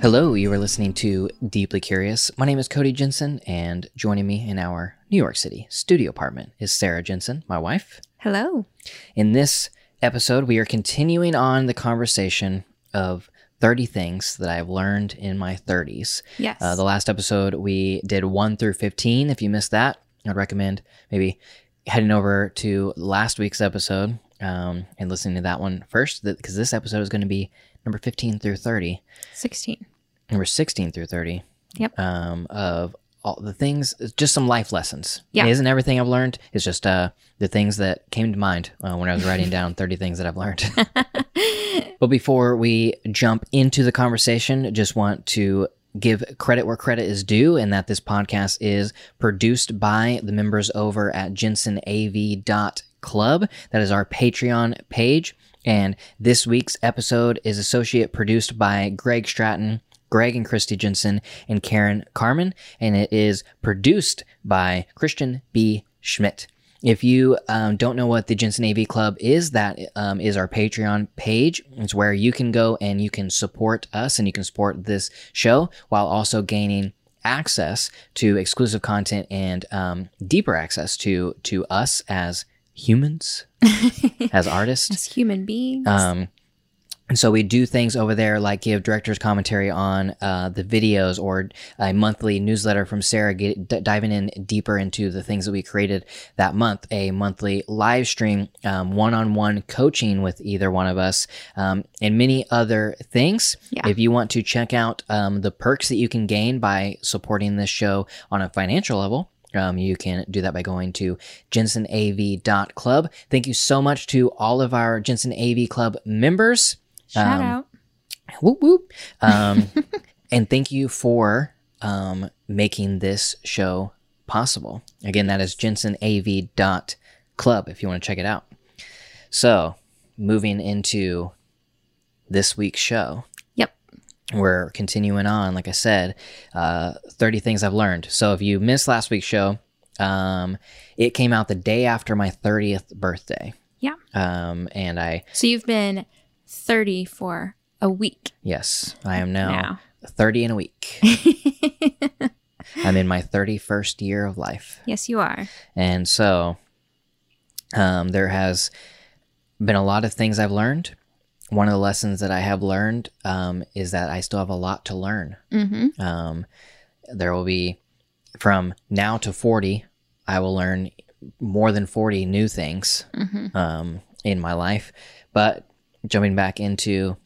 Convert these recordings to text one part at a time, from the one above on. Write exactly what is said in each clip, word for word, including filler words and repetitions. Hello, you are listening to Deeply Curious. My name is Cody Jensen, and joining me in our New York City studio apartment is Sarah Jensen, my wife. Hello. In this episode, we are continuing on the conversation of thirty things that I've learned in my thirties. Yes. Uh, the last episode, we did one through fifteen. If you missed that, I'd recommend maybe heading over to last week's episode um, and listening to that one first, because this episode is going to be number fifteen through thirty. sixteen. Number sixteen through thirty. Yep. Um, of all the things, just some life lessons. Yeah. It isn't everything I've learned. It's just uh, the things that came to mind uh, when I was writing down thirty things that I've learned. But before we jump into the conversation, just want to give credit where credit is due, and that this podcast is produced by the members over at Jensen A V dot club. That is our Patreon page. And this week's episode is associate produced by Greg Stratton, Greg and Christy Jensen, and Karen Carmen. And it is produced by Christian B. Schmidt. If you um, don't know what the Jensen A V Club is, that um, is our Patreon page. It's where you can go and you can support us and you can support this show while also gaining access to exclusive content and um, deeper access to to us as humans, as artists, as human beings. Um, and so we do things over there like give director's commentary on uh, the videos, or a monthly newsletter from Sarah get, d- diving in deeper into the things that we created that month, a monthly live stream, um, one-on-one coaching with either one of us, um, and many other things. Yeah. If you want to check out um, the perks that you can gain by supporting this show on a financial level, Um, you can do that by going to Jensen A V dot club. Thank you so much to all of our Jensen A V Club members. Shout um, out. Whoop, whoop. Um, and thank you for um, making this show possible. Again, that is Jensen A V dot club if you want to check it out. So, moving into this week's show. We're continuing on, like I said, uh, thirty things I've learned. So if you missed last week's show, um, it came out the day after my thirtieth birthday. Yeah. Um, and I... So you've been thirty for a week. Yes, I am now, now. thirty in a week. I'm in my thirty-first year of life. Yes, you are. And so um, there has been a lot of things I've learned. One of the lessons that I have learned um, is that I still have a lot to learn. Mm-hmm. Um, there will be, from now to forty, I will learn more than forty new things mm-hmm. um, in my life. But jumping back into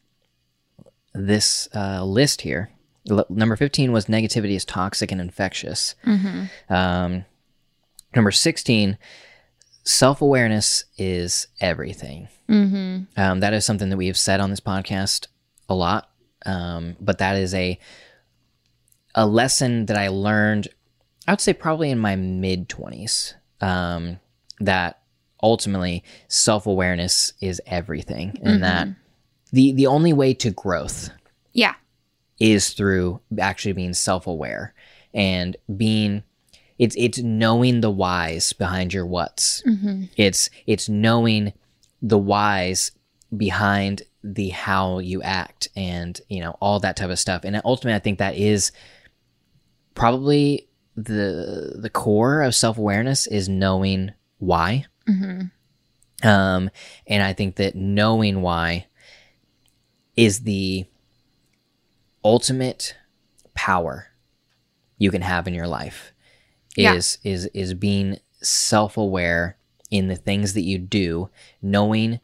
this uh, list here, l- number fifteen was negativity is toxic and infectious. Mm-hmm. Um, number sixteen, self-awareness is everything. Mm-hmm. Um, that is something that we have said on this podcast a lot, um, but that is a a lesson that I learned, I would say probably in my mid-twenties, um, that ultimately self-awareness is everything, mm-hmm. and that the, the only way to growth yeah. is through actually being self-aware and being... It's it's knowing the whys behind your whats. Mm-hmm. It's it's knowing the whys behind the how you act, and you know all that type of stuff. And ultimately, I think that is probably the the core of self-awareness is knowing why. Mm-hmm. Um, and I think that knowing why is the ultimate power you can have in your life. Is yeah. is is being self-aware in the things that you do, knowing,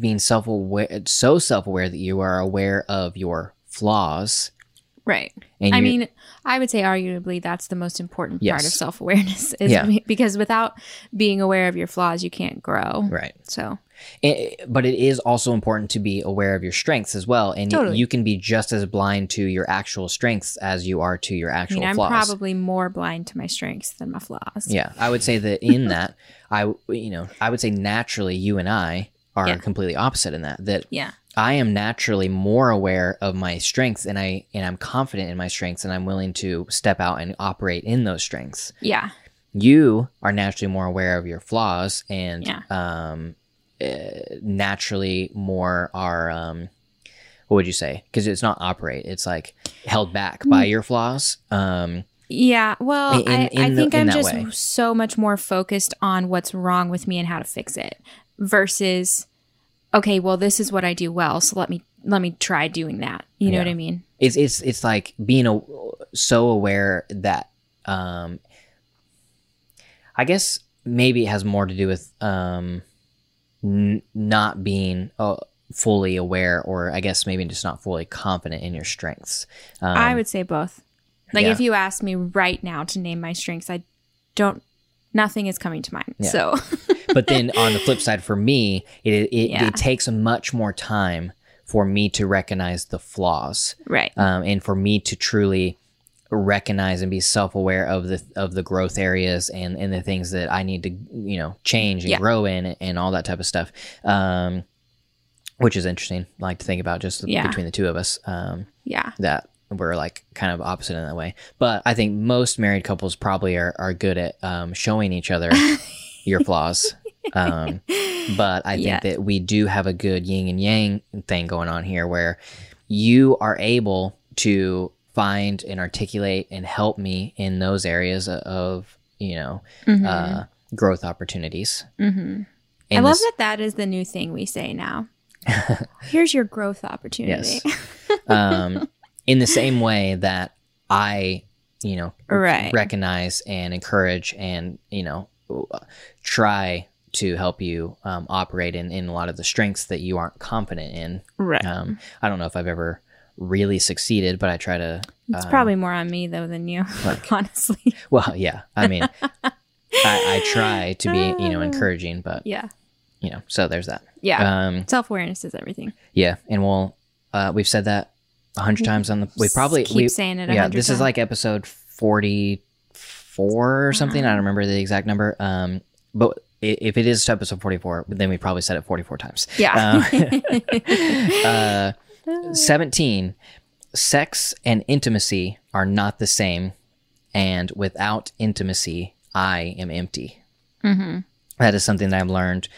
being self-aware, so self-aware that you are aware of your flaws. Right. And I mean, I would say arguably that's the most important yes. part of self-awareness, is yeah. because without being aware of your flaws, you can't grow. Right. So, it, but it is also important to be aware of your strengths as well, and totally. you can be just as blind to your actual strengths as you are to your actual I mean, I'm flaws. I'm probably more blind to my strengths than my flaws. Yeah, I would say that in that, I you know, I would say naturally you and I are yeah. completely opposite in that. That yeah. I am naturally more aware of my strengths, and I and I'm confident in my strengths, and I'm willing to step out and operate in those strengths. Yeah, you are naturally more aware of your flaws, and yeah. um. naturally more are um what would you say? Because it's not operate, it's like held back by your flaws. Um, yeah, well, in, I, in I the, think I'm just way. so much more focused on what's wrong with me and how to fix it versus, okay, well, this is what I do well, so let me let me try doing that. You yeah. know what I mean? It's it's it's like being a, so aware that um, I guess maybe it has more to do with um, n- not being uh, fully aware, or I guess maybe just not fully confident in your strengths. Um, I would say both. Like yeah. if you asked me right now to name my strengths, I don't. Nothing is coming to mind. Yeah. So, but then on the flip side, for me, it it, yeah. it takes much more time for me to recognize the flaws, right? Um, and for me to truly recognize and be self-aware of the of the growth areas and, and the things that I need to, you know, change and yeah. grow in and all that type of stuff, um, which is interesting. I like to think about just yeah. between the two of us, um, yeah, that we're like kind of opposite in that way. But I think most married couples probably are are good at um, showing each other your flaws. Um, but I think yeah. that we do have a good yin and yang thing going on here, where you are able to find and articulate and help me in those areas of, you know, mm-hmm. uh, growth opportunities. Mm-hmm. I love this- that that is the new thing we say now. Here's your growth opportunity. Yes. Um, in the same way that I, you know, right. recognize and encourage and, you know, try to help you um, operate in, in a lot of the strengths that you aren't confident in. Right. Um, I don't know if I've ever really succeeded, but I try to... It's um, probably more on me, though, than you, like, honestly. Well, yeah. I mean, I, I try to be, you know, encouraging, but... Yeah. You know, so there's that. Yeah. Um, self-awareness is everything. Yeah. And we'll... Uh, we've said that a hundred times on the... We probably... Keep we, saying it a hundred yeah, times. Yeah, this is like episode forty-four or something. Uh-huh. I don't remember the exact number. Um, but... If it is episode forty-four, then we probably said it forty-four times. Yeah. Um, uh, seventeen, sex and intimacy are not the same. And without intimacy, I am empty. Mm-hmm. That is something that I've learned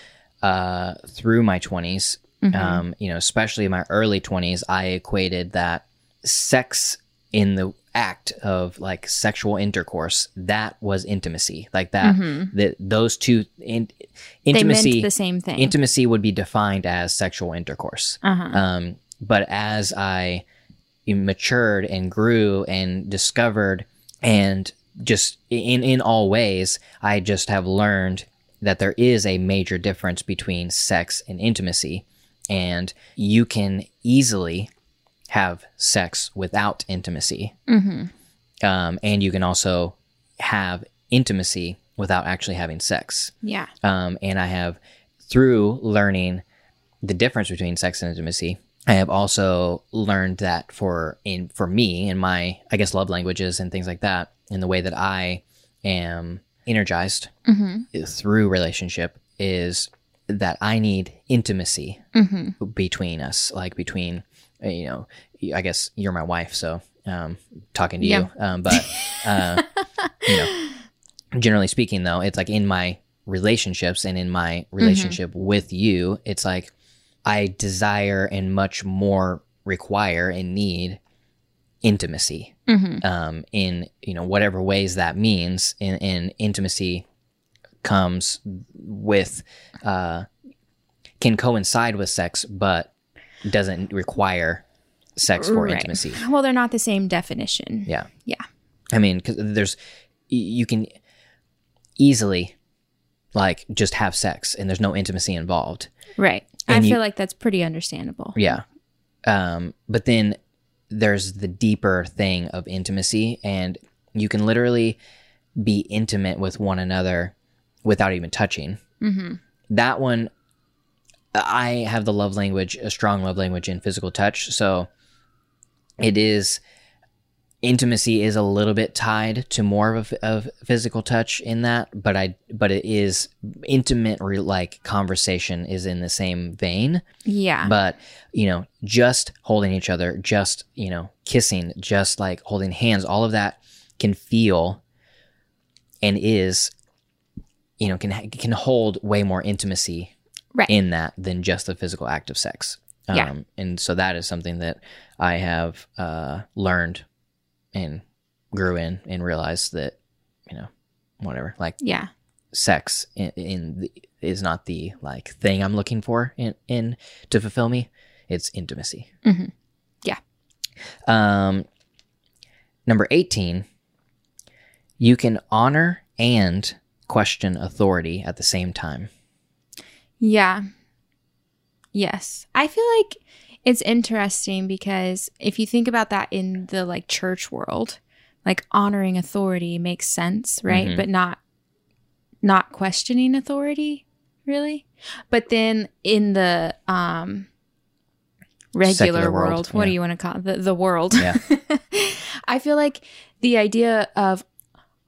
uh, through my twenties. Mm-hmm. Um, you know, especially in my early twenties, I equated that sex in the act of like sexual intercourse, that was intimacy, like that mm-hmm. that those two in, intimacy they meant the same thing. Intimacy would be defined as sexual intercourse. Uh-huh. Um, but as I matured and grew and discovered, and just in in all ways, I just have learned that there is a major difference between sex and intimacy, and you can easily have sex without intimacy. Mm-hmm. Um, and you can also have intimacy without actually having sex. Yeah. Um, and I have, through learning the difference between sex and intimacy, I have also learned that for in for me and my, I guess, love languages and things like that, and the way that I am energized mm-hmm. through relationship is that I need intimacy mm-hmm. between us, like between... You know, I guess you're my wife, so um, talking to yeah. you. Um, but uh, you know, generally speaking, though, it's like in my relationships and in my relationship mm-hmm. with you, it's like I desire and much more require and need intimacy mm-hmm. um, in, you know, whatever ways that means. And, and intimacy comes with uh, can coincide with sex, but doesn't require sex for right. intimacy. Well, they're not the same definition. Yeah. Yeah. I mean, because there's, you can easily like just have sex and there's no intimacy involved. Right. And I you, feel like that's pretty understandable. Yeah. Um, but then there's the deeper thing of intimacy, and you can literally be intimate with one another without even touching. Mm-hmm. That one, I have the love language, a strong love language in physical touch. So it is, intimacy is a little bit tied to more of a, of physical touch in that, but I, but it is intimate, re, like conversation is in the same vein. Yeah. But, you know, just holding each other, just, you know, kissing, just like holding hands, all of that can feel and is, you know, can, can hold way more intimacy. Right. In that than just the physical act of sex. Um, yeah. And so that is something that I have uh, learned and grew in and realized that, you know, whatever, like, yeah, sex in, in the, is not the like thing I'm looking for in, in to fulfill me. It's intimacy. Mm-hmm. Yeah. Um, number eighteen, you can honor and question authority at the same time. Yeah. Yes. I feel like it's interesting because if you think about that in the like church world, like honoring authority makes sense, right? Mm-hmm. But not not questioning authority, really. But then in the um, regular Secular world, world, what yeah. do you want to call it? The, the world. Yeah. I feel like the idea of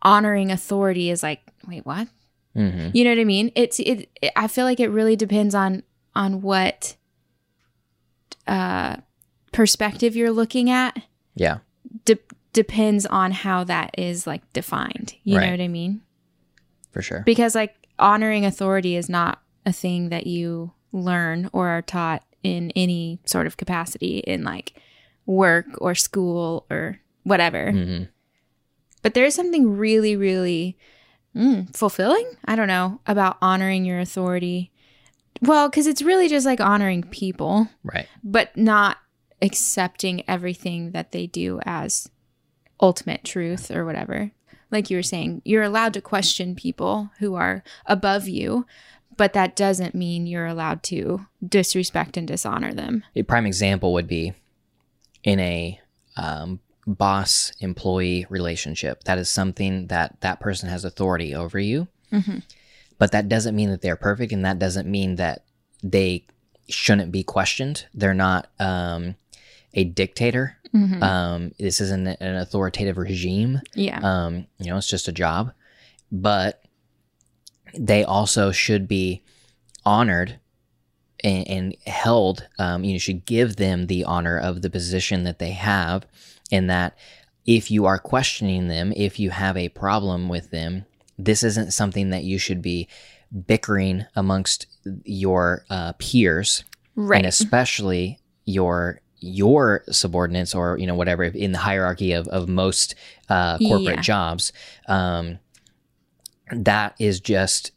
honoring authority is like, wait, what? Mm-hmm. You know what I mean? It's it, it. I feel like it really depends on on what uh, perspective you're looking at. Yeah. De- depends on how that is like defined. You right. know what I mean? For sure. Because like honoring authority is not a thing that you learn or are taught in any sort of capacity in like work or school or whatever. Mm-hmm. But there is something really, really mm, fulfilling, I don't know, about honoring your authority. Well, because it's really just like honoring people. Right. But not accepting everything that they do as ultimate truth or whatever. Like you were saying, you're allowed to question people who are above you, but that doesn't mean you're allowed to disrespect and dishonor them. A prime example would be in a um, boss-employee relationship. That is something that that person has authority over you, mm-hmm. but that doesn't mean that they're perfect, and that doesn't mean that they shouldn't be questioned. They're not um, a dictator. Mm-hmm. Um, this isn't an authoritative regime. Yeah. Um, you know, it's just a job, but they also should be honored and, and held. Um, you know, should give them the honor of the position that they have, and that if you are questioning them, if you have a problem with them, this isn't something that you should be bickering amongst your uh, peers, right? And especially your your subordinates, or you know, whatever, in the hierarchy of of most uh corporate yeah. jobs. Um that is just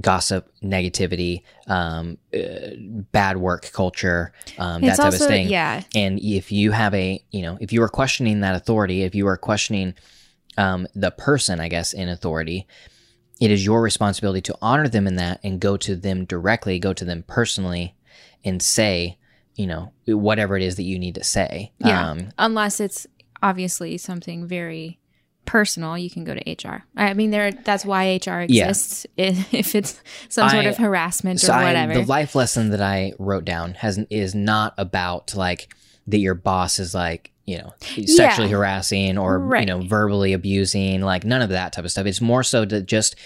gossip, negativity, um uh, bad work culture, um it's that type also, of thing. Yeah. And if you have a, you know, if you are questioning that authority, if you are questioning um the person, I guess, in authority, it is your responsibility to honor them in that and go to them directly, go to them personally and say, you know, whatever it is that you need to say. Yeah. Um, Unless it's obviously something very personal, you can go to H R. I mean, there that's why H R exists, yeah. if it's some sort I, of harassment so or whatever. I, the life lesson that I wrote down has is not about like that your boss is like, you know, sexually yeah. harassing or, right. you know, verbally abusing, like none of that type of stuff. It's more so to just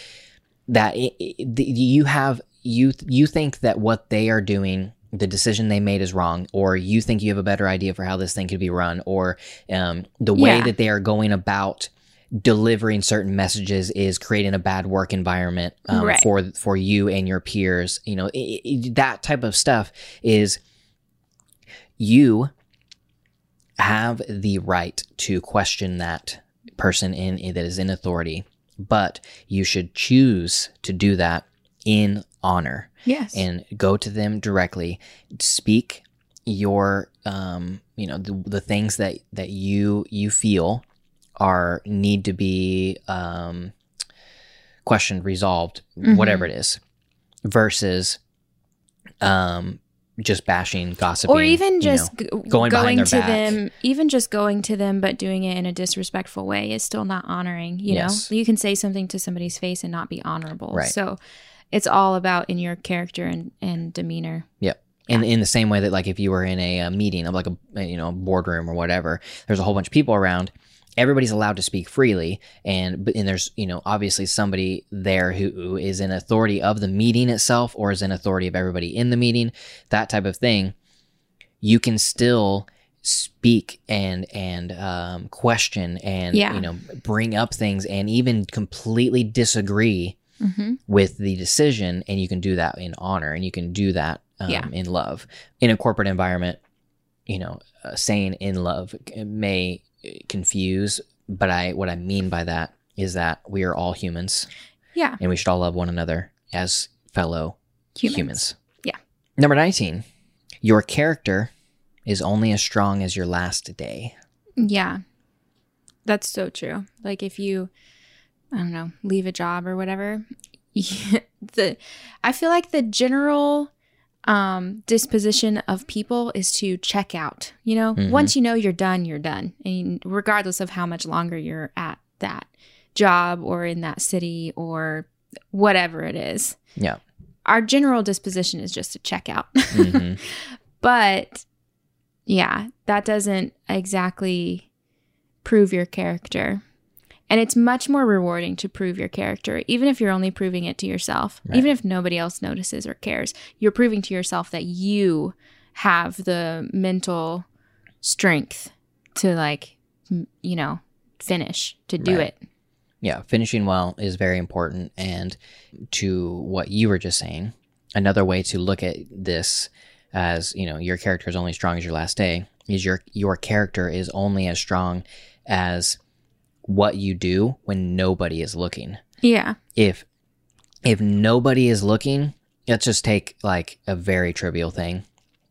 that it, it, you have, you you think that what they are doing, the decision they made is wrong, or you think you have a better idea for how this thing could be run, or um, the way yeah. that they are going about delivering certain messages is creating a bad work environment um, right. for for you and your peers. You know, it, it, that type of stuff is, you have the right to question that person in, in that is in authority, but you should choose to do that in honor. Yes. And go to them directly, speak your um you know, the, the things that that you you feel are need to be um questioned, resolved, mm-hmm. whatever it is, versus um just bashing, gossiping, or even just you know, g- going, going to back. them, even just going to them, but doing it in a disrespectful way is still not honoring. You yes. know, you can say something to somebody's face and not be honorable. Right. So it's all about in your character and, and demeanor. Yep. And yeah. in the same way that like if you were in a, a meeting of like a, you know, boardroom or whatever, there's a whole bunch of people around, everybody's allowed to speak freely. And, and there's, you know, obviously somebody there who, who is in authority of the meeting itself, or is in authority of everybody in the meeting, that type of thing. You can still speak and, and um, question and, yeah. you know, bring up things and even completely disagree mm-hmm. with the decision, and you can do that in honor, and you can do that um, yeah. in love. In a corporate environment, you know, uh, saying in love may confuse, but I what I mean by that is that we are all humans. Yeah. And we should all love one another as fellow humans. humans. Yeah. Number nineteen, your character is only as strong as your last day. Yeah. That's so true. Like if you, I don't know, leave a job or whatever, the I feel like the general um, disposition of people is to check out. You know, mm-hmm. once you know you're done, you're done. And regardless of how much longer you're at that job or in that city or whatever it is. Yeah. Our general disposition is just to check out. Mm-hmm. But yeah, that doesn't exactly prove your character. And it's much more rewarding to prove your character, even if you're only proving it to yourself, right. even if nobody else notices or cares. You're proving to yourself that you have the mental strength to, like, you know, finish, to do right. it. Yeah, finishing well is very important. And to what you were just saying, another way to look at this as, you know, your character is only as strong as your last day is your your character is only as strong as what you do when nobody is looking. Yeah. If if nobody is looking, let's just take like a very trivial thing.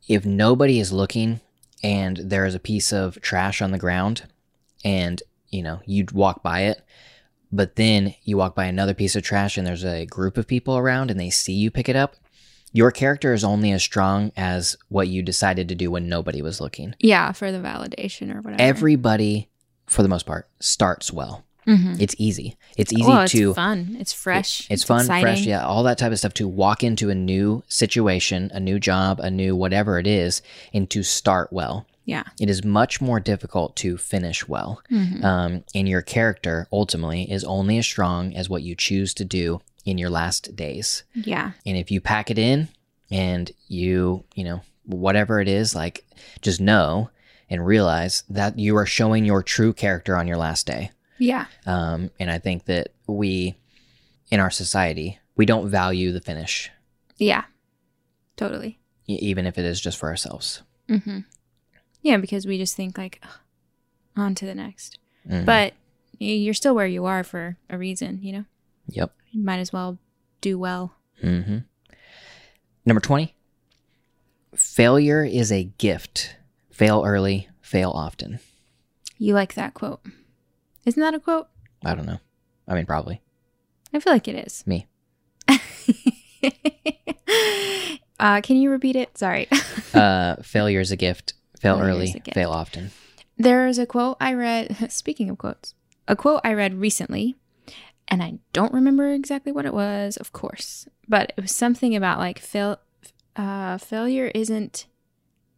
If nobody is looking and there is a piece of trash on the ground and, you know, you'd walk by it, but then you walk by another piece of trash and there's a group of people around and they see you pick it up, your character is only as strong as what you decided to do when nobody was looking. Yeah, for the validation or whatever. Everybody, for the most part, starts well. Mm-hmm. It's easy. It's easy well, it's to... it's fun. It's fresh. It, it's, it's fun, exciting. fresh, yeah, all that type of stuff, to walk into a new situation, a new job, a new whatever it is, and to start well. Yeah. It is much more difficult to finish well. Mm-hmm. Um, and your character, ultimately, is only as strong as what you choose to do in your last days. Yeah. And if you pack it in and you, you know, whatever it is, like, just know and realize that you are showing your true character on your last day. Yeah. Um, and I think that we, in our society, we don't value the finish. Yeah, totally. E- even if it is just for ourselves. Mm-hmm. Yeah, because we just think like, oh, on to the next. Mm-hmm. But you're still where you are for a reason, you know? Yep. You might as well do well. Mm-hmm. Number twenty, failure is a gift. Fail early, fail often. You like that quote. Isn't that a quote? I don't know. I mean, probably. I feel like it is. Me. uh, can you repeat it? Sorry. uh, failure is a gift. Fail failure early, fail often. There is a quote I read, speaking of quotes, a quote I read recently, and I don't remember exactly what it was, of course, but it was something about like fail, uh, failure isn't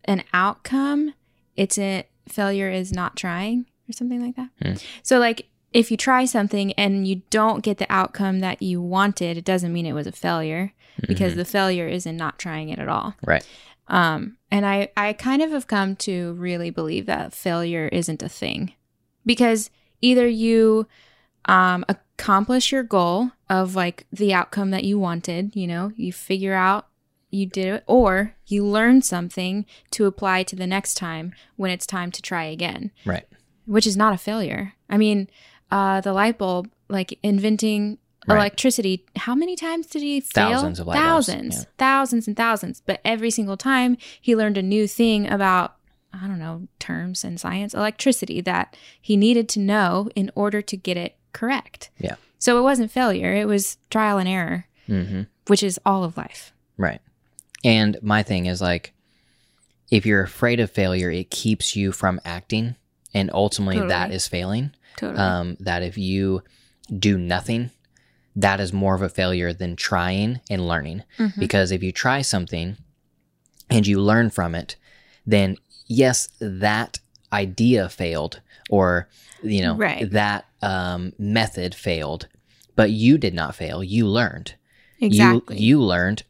an outcome, it's a, failure is not trying, or something like that. Hmm. So like if you try something and you don't get the outcome that you wanted, it doesn't mean it was a failure, mm-hmm. because the failure is in not trying it at all. Right. Um, and I, I kind of have come to really believe that failure isn't a thing, because either you um, accomplish your goal of like the outcome that you wanted, you know, you figure out you did it, or you learn something to apply to the next time when it's time to try again. Right. Which is not a failure. I mean, uh, the light bulb, like inventing Right. electricity, how many times did he fail? Thousands of light bulbs. Thousands, yeah. thousands and thousands. But every single time he learned a new thing about, I don't know, terms and science, electricity that he needed to know in order to get it correct. Yeah. So it wasn't failure. It was trial and error, mm-hmm. which is all of life. Right. And my thing is like, if you're afraid of failure, it keeps you from acting. And ultimately totally. that is failing. Totally. Um, that if you do nothing, that is more of a failure than trying and learning. Mm-hmm. Because if you try something and you learn from it, then yes, that idea failed, or, you know, right. that um, method failed, but you did not fail. You learned. Exactly. You, you learned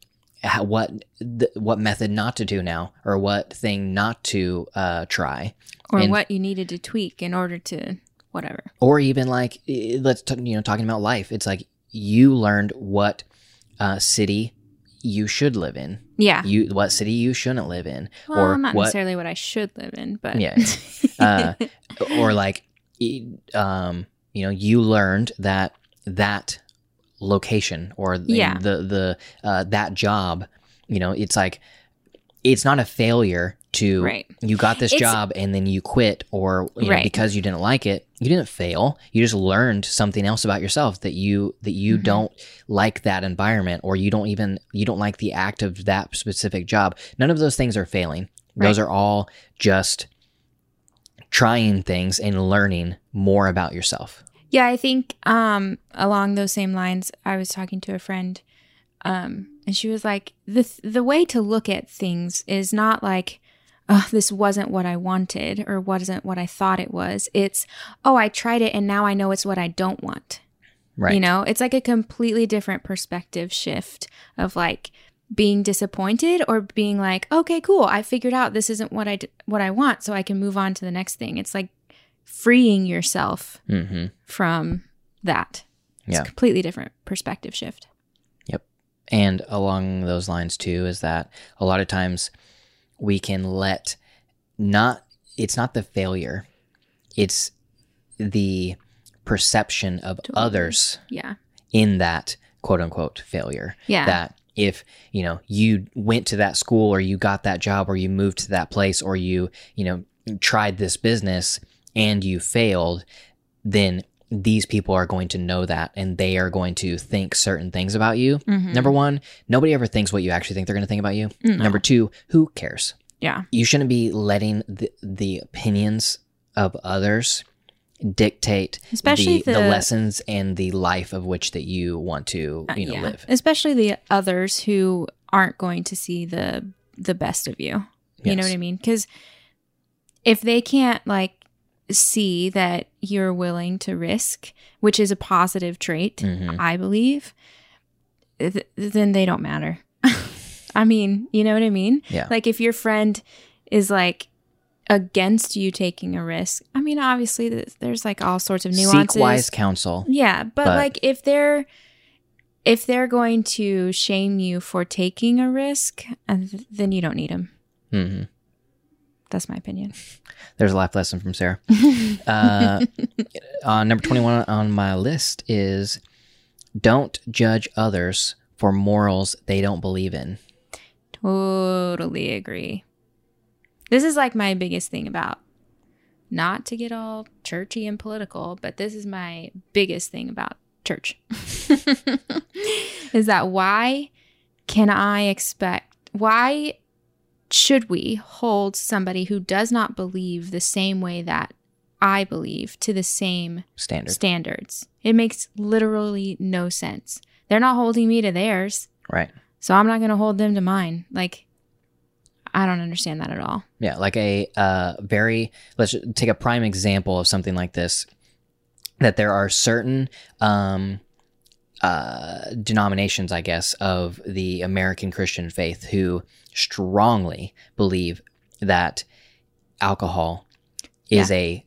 how, what, th- what method not to do now, or what thing not to uh, try. Or and, what you needed to tweak in order to whatever. Or even like, let's, t- you know, talking about life, it's like, you learned what uh, city you should live in. Yeah. You what city you shouldn't live in. Well, or not what, necessarily what I should live in, but yeah. uh, or like, um, you know, you learned that that location or yeah. the the uh, that job, you know, it's like it's not a failure. To right. you got this it's, job and then you quit or you know, right. because you didn't like it, you didn't fail. You just learned something else about yourself that you that you mm-hmm. don't like that environment or you don't even you don't like the act of that specific job. None of those things are failing. Right. Those are all just trying things and learning more about yourself. Yeah, I think um, along those same lines, I was talking to a friend um, and she was like, the the way to look at things is not like, oh, this wasn't what I wanted or wasn't what I thought it was. It's, oh, I tried it and now I know it's what I don't want. Right. You know, it's like a completely different perspective shift of like being disappointed or being like, okay, cool. I figured out this isn't what I, d- what I want, so I can move on to the next thing. It's like freeing yourself mm-hmm. from that. It's yeah. a completely different perspective shift. Yep. And along those lines too is that a lot of times – we can let not, it's not the failure, it's the perception of totally. Others yeah. in that quote unquote failure. Yeah. That if, you know, you went to that school or you got that job or you moved to that place or you, you know, tried this business and you failed, then these people are going to know that and they are going to think certain things about you. Mm-hmm. Number one, nobody ever thinks what you actually think they're going to think about you. Mm-hmm. Number two, who cares? Yeah. You shouldn't be letting the, the opinions of others dictate especially the, the, the lessons and the life of which that you want to you know, yeah. live. Especially the others who aren't going to see the the best of you. You yes. know what I mean? Because if they can't like, see that you're willing to risk, which is a positive trait, mm-hmm. I believe, th- then they don't matter. I mean, you know what I mean? Yeah. Like if your friend is like against you taking a risk, I mean, obviously th- there's like all sorts of nuances. Seek wise counsel. Yeah. But, but like if they're, if they're going to shame you for taking a risk, then you don't need them. Mm-hmm. That's my opinion. There's a life lesson from Sarah. Uh, uh, number twenty-one on my list is don't judge others for morals they don't believe in. Totally agree. This is like my biggest thing about, not to get all churchy and political, but this is my biggest thing about church. Is that why can I expect, why... should we hold somebody who does not believe the same way that I believe to the same Standard. standards? It makes literally no sense. They're not holding me to theirs. Right. So I'm not going to hold them to mine. Like, I don't understand that at all. Yeah. Like a uh, very, let's take a prime example of something like this, that there are certain um, uh, denominations, I guess, of the American Christian faith who strongly believe that alcohol is yeah. a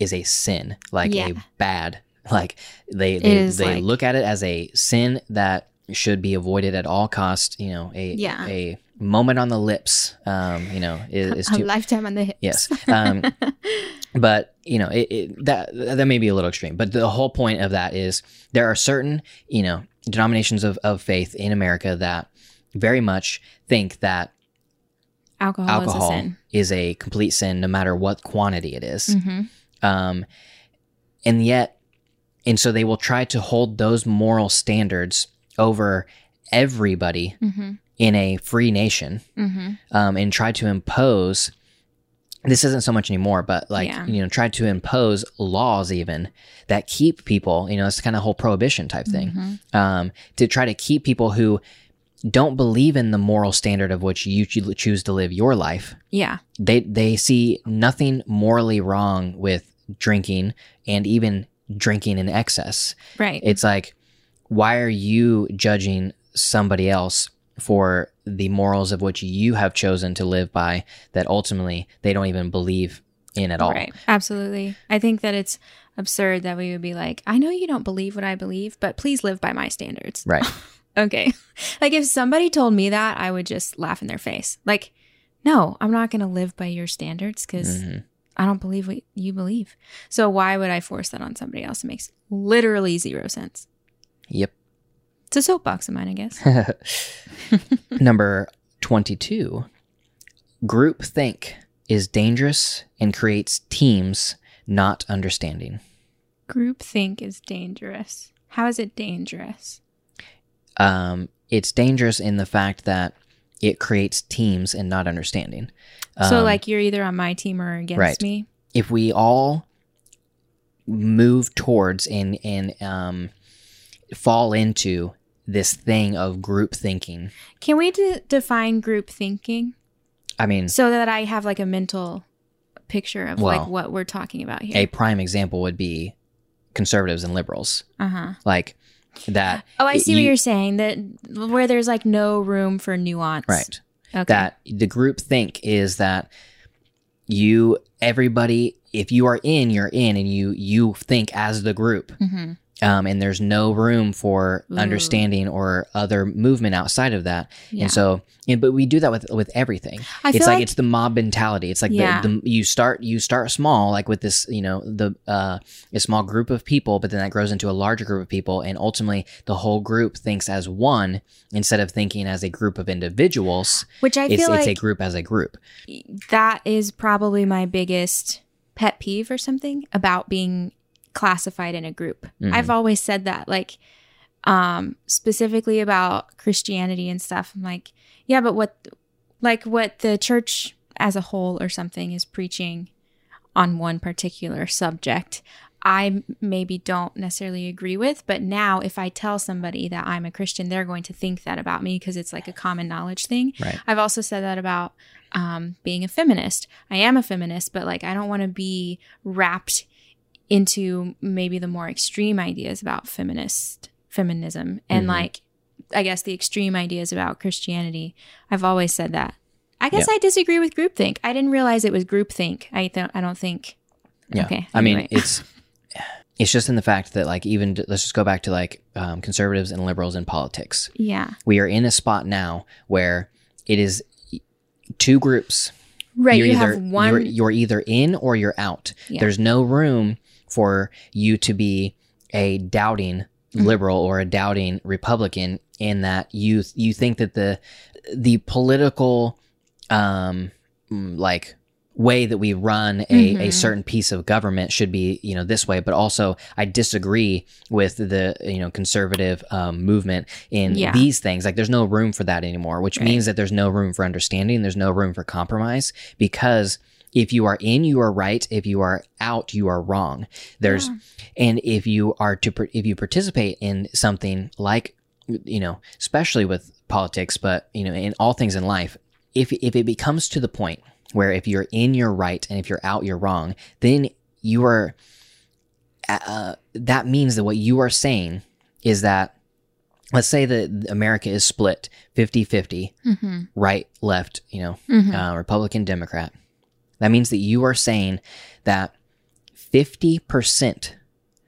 is a sin, like yeah. a bad, like they they, they like, look at it as a sin that should be avoided at all costs. You know, a yeah. a moment on the lips, um, you know, is, is too, a lifetime on the hips. Yes, um, but you know, it, it, that that may be a little extreme. But the whole point of that is there are certain you know denominations of of faith in America that very much think that alcohol, alcohol is, a sin. is a complete sin, no matter what quantity it is. Mm-hmm. Um, and yet, and so they will try to hold those moral standards over everybody mm-hmm. in a free nation mm-hmm. um, and try to impose, this isn't so much anymore, but like, yeah. you know, try to impose laws even that keep people, you know, it's kind of whole prohibition type thing, mm-hmm. um, to try to keep people who don't believe in the moral standard of which you choose to live your life. Yeah. They they see nothing morally wrong with drinking and even drinking in excess. Right. It's like, why are you judging somebody else for the morals of which you have chosen to live by that ultimately they don't even believe in at all? Right. Absolutely. I think that it's absurd that we would be like, I know you don't believe what I believe, but please live by my standards. Right. Okay. Like, if somebody told me that, I would just laugh in their face. Like, no, I'm not going to live by your standards because mm-hmm. I don't believe what you believe. So why would I force that on somebody else? It makes literally zero sense. Yep. It's a soapbox of mine, I guess. Number twenty-two, groupthink is dangerous and creates teams not understanding. Groupthink is dangerous. How is it dangerous? Um, it's dangerous in the fact that it creates teams and not understanding. Um, so like you're either on my team or against right. me? If we all move towards and, and um, fall into this thing of group thinking. Can we de- define group thinking? I mean. So that I have like a mental picture of well, like what we're talking about here. A prime example would be conservatives and liberals. Uh-huh. Like. That oh, I see you, what you're saying. That where there's like no room for nuance, right? Okay. That the group think is that you, everybody, if you are in, you're in, and you you think as the group, mm-hmm. um, and there's no room for Ooh. Understanding or other movement outside of that. Yeah. And so, and, but we do that with with everything. I it's feel like, like it's the mob mentality. It's like yeah. the, the you start you start small, like with this, you know, the uh, a small group of people, but then that grows into a larger group of people, and ultimately the whole group thinks as one instead of thinking as a group of individuals. Which I it's, feel it's like a group as a group. That is probably my biggest pet peeve or something about being classified in a group. Mm-hmm. I've always said that, like um, specifically about Christianity and stuff. I'm like, yeah, but what, like what the church as a whole or something is preaching on one particular subject, I maybe don't necessarily agree with. But now if I tell somebody that I'm a Christian, they're going to think that about me because it's like a common knowledge thing. Right. I've also said that about um, being a feminist. I am a feminist, but like I don't want to be wrapped into maybe the more extreme ideas about feminist feminism and mm-hmm. like I guess the extreme ideas about Christianity. I've always said that. I guess yeah. I disagree with groupthink. I didn't realize it was groupthink. I th- I don't think. Yeah. Okay. I anyway. mean, it's it's just in the fact that like even let's just go back to like um, conservatives and liberals in politics. Yeah. We are in a spot now where it is two groups. Right. You're you either, have one. You're, you're either in or you're out. Yeah. There's no room for you to be a doubting liberal or a doubting Republican, in that you you think that the the political um like way that we run a, mm-hmm. a certain piece of government should be, you know, this way, but also I disagree with the, you know, conservative um, movement in yeah. these things. Like there's no room for that anymore, which right. means that there's no room for understanding. There's no room for compromise, because if you are in, you are right. If you are out, you are wrong. There's, yeah. and if you are to, if you participate in something like, you know, especially with politics, but you know, in all things in life, if if it becomes to the point where if you're in, you're right, and if you're out, you're wrong, then you are. Uh, that means that what you are saying is that, let's say that America is split fifty-fifty, mm-hmm. right, left, you know, mm-hmm. uh, Republican, Democrat. That means that you are saying that fifty percent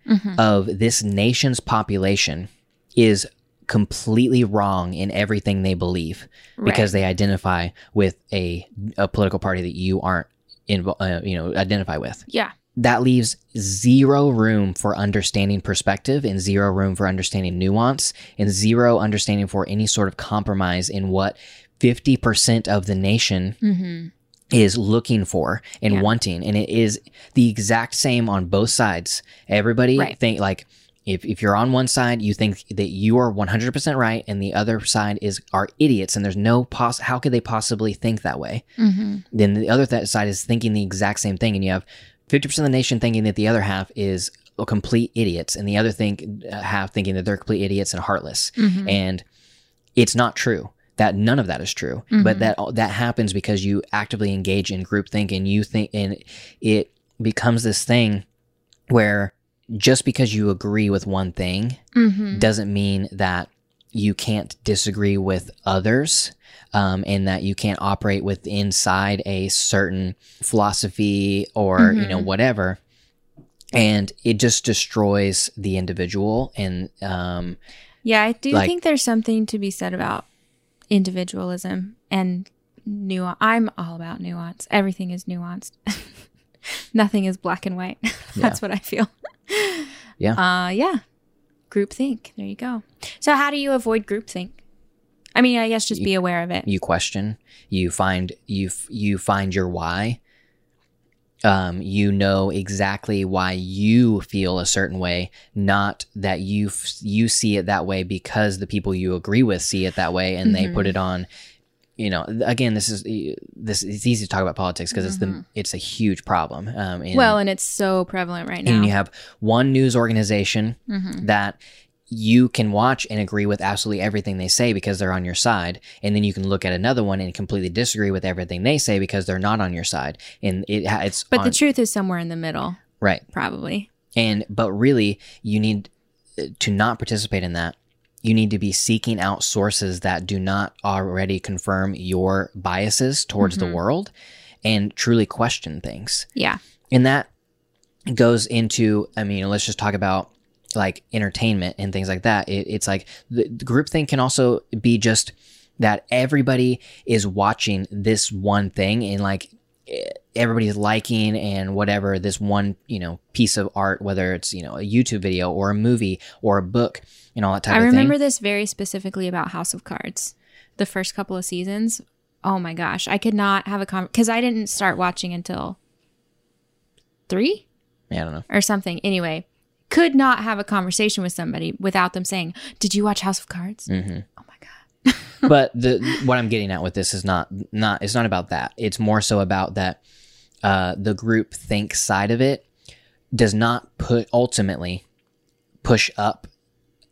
mm-hmm. of this nation's population is completely wrong in everything they believe right. because they identify with a, a political party that you aren't, invo- uh, you know, identify with. Yeah. That leaves zero room for understanding perspective, and zero room for understanding nuance, and zero understanding for any sort of compromise in what fifty percent of the nation mm-hmm. is looking for and yeah. wanting. And it is the exact same on both sides. Everybody right. think like if, if you're on one side, you think that you are one hundred percent right, and the other side is are idiots, and there's no poss- how could they possibly think that way? Mm-hmm. Then the other th- side is thinking the exact same thing, and you have fifty percent of the nation thinking that the other half is complete idiots, and the other think uh, half thinking that they're complete idiots and heartless. Mm-hmm. And it's not true. That none of that is true, mm-hmm. but that that happens because you actively engage in groupthink, and you think, and it becomes this thing where just because you agree with one thing mm-hmm. doesn't mean that you can't disagree with others, um, and that you can't operate with inside a certain philosophy or mm-hmm. you know whatever, and it just destroys the individual and. Um, Yeah, I do like, think there's something to be said about individualism and nuance. I'm all about nuance. Everything is nuanced. Nothing is black and white. That's yeah. what I feel. Yeah. Uh, yeah. Groupthink. There you go. So how do you avoid groupthink? I mean, I guess just you, be aware of it. You question. You find you you find your why. Um, you know exactly why you feel a certain way, not that you you see it that way because the people you agree with see it that way and mm-hmm. they put it on. You know, again, this is this. It's easy to talk about politics because it's mm-hmm. the it's a huge problem. Um, and, well, and it's so prevalent right now. And you have one news organization mm-hmm. that you can watch and agree with absolutely everything they say because they're on your side, and then you can look at another one and completely disagree with everything they say because they're not on your side. And it it's but on, the truth is somewhere in the middle, right? Probably. And but really, you need to not participate in that. You need to be seeking out sources that do not already confirm your biases towards mm-hmm. the world and truly question things. Yeah. And that goes into, I mean, let's just talk about like entertainment and things like that. It, it's like the, the group thing can also be just that everybody is watching this one thing and like everybody's liking and whatever this one, you know, piece of art, whether it's, you know, a YouTube video or a movie or a book and all that type of thing. I remember this very specifically about House of Cards, the first couple of seasons. Oh my gosh. I could not have a con- because I didn't start watching until three? Yeah, I don't know. Or something. Anyway, could not have a conversation with somebody without them saying, did you watch House of Cards? Mm-hmm. Oh my God. But the what I'm getting at with this is not not it's not about that. It's more so about that uh, the group think side of it does not put ultimately push up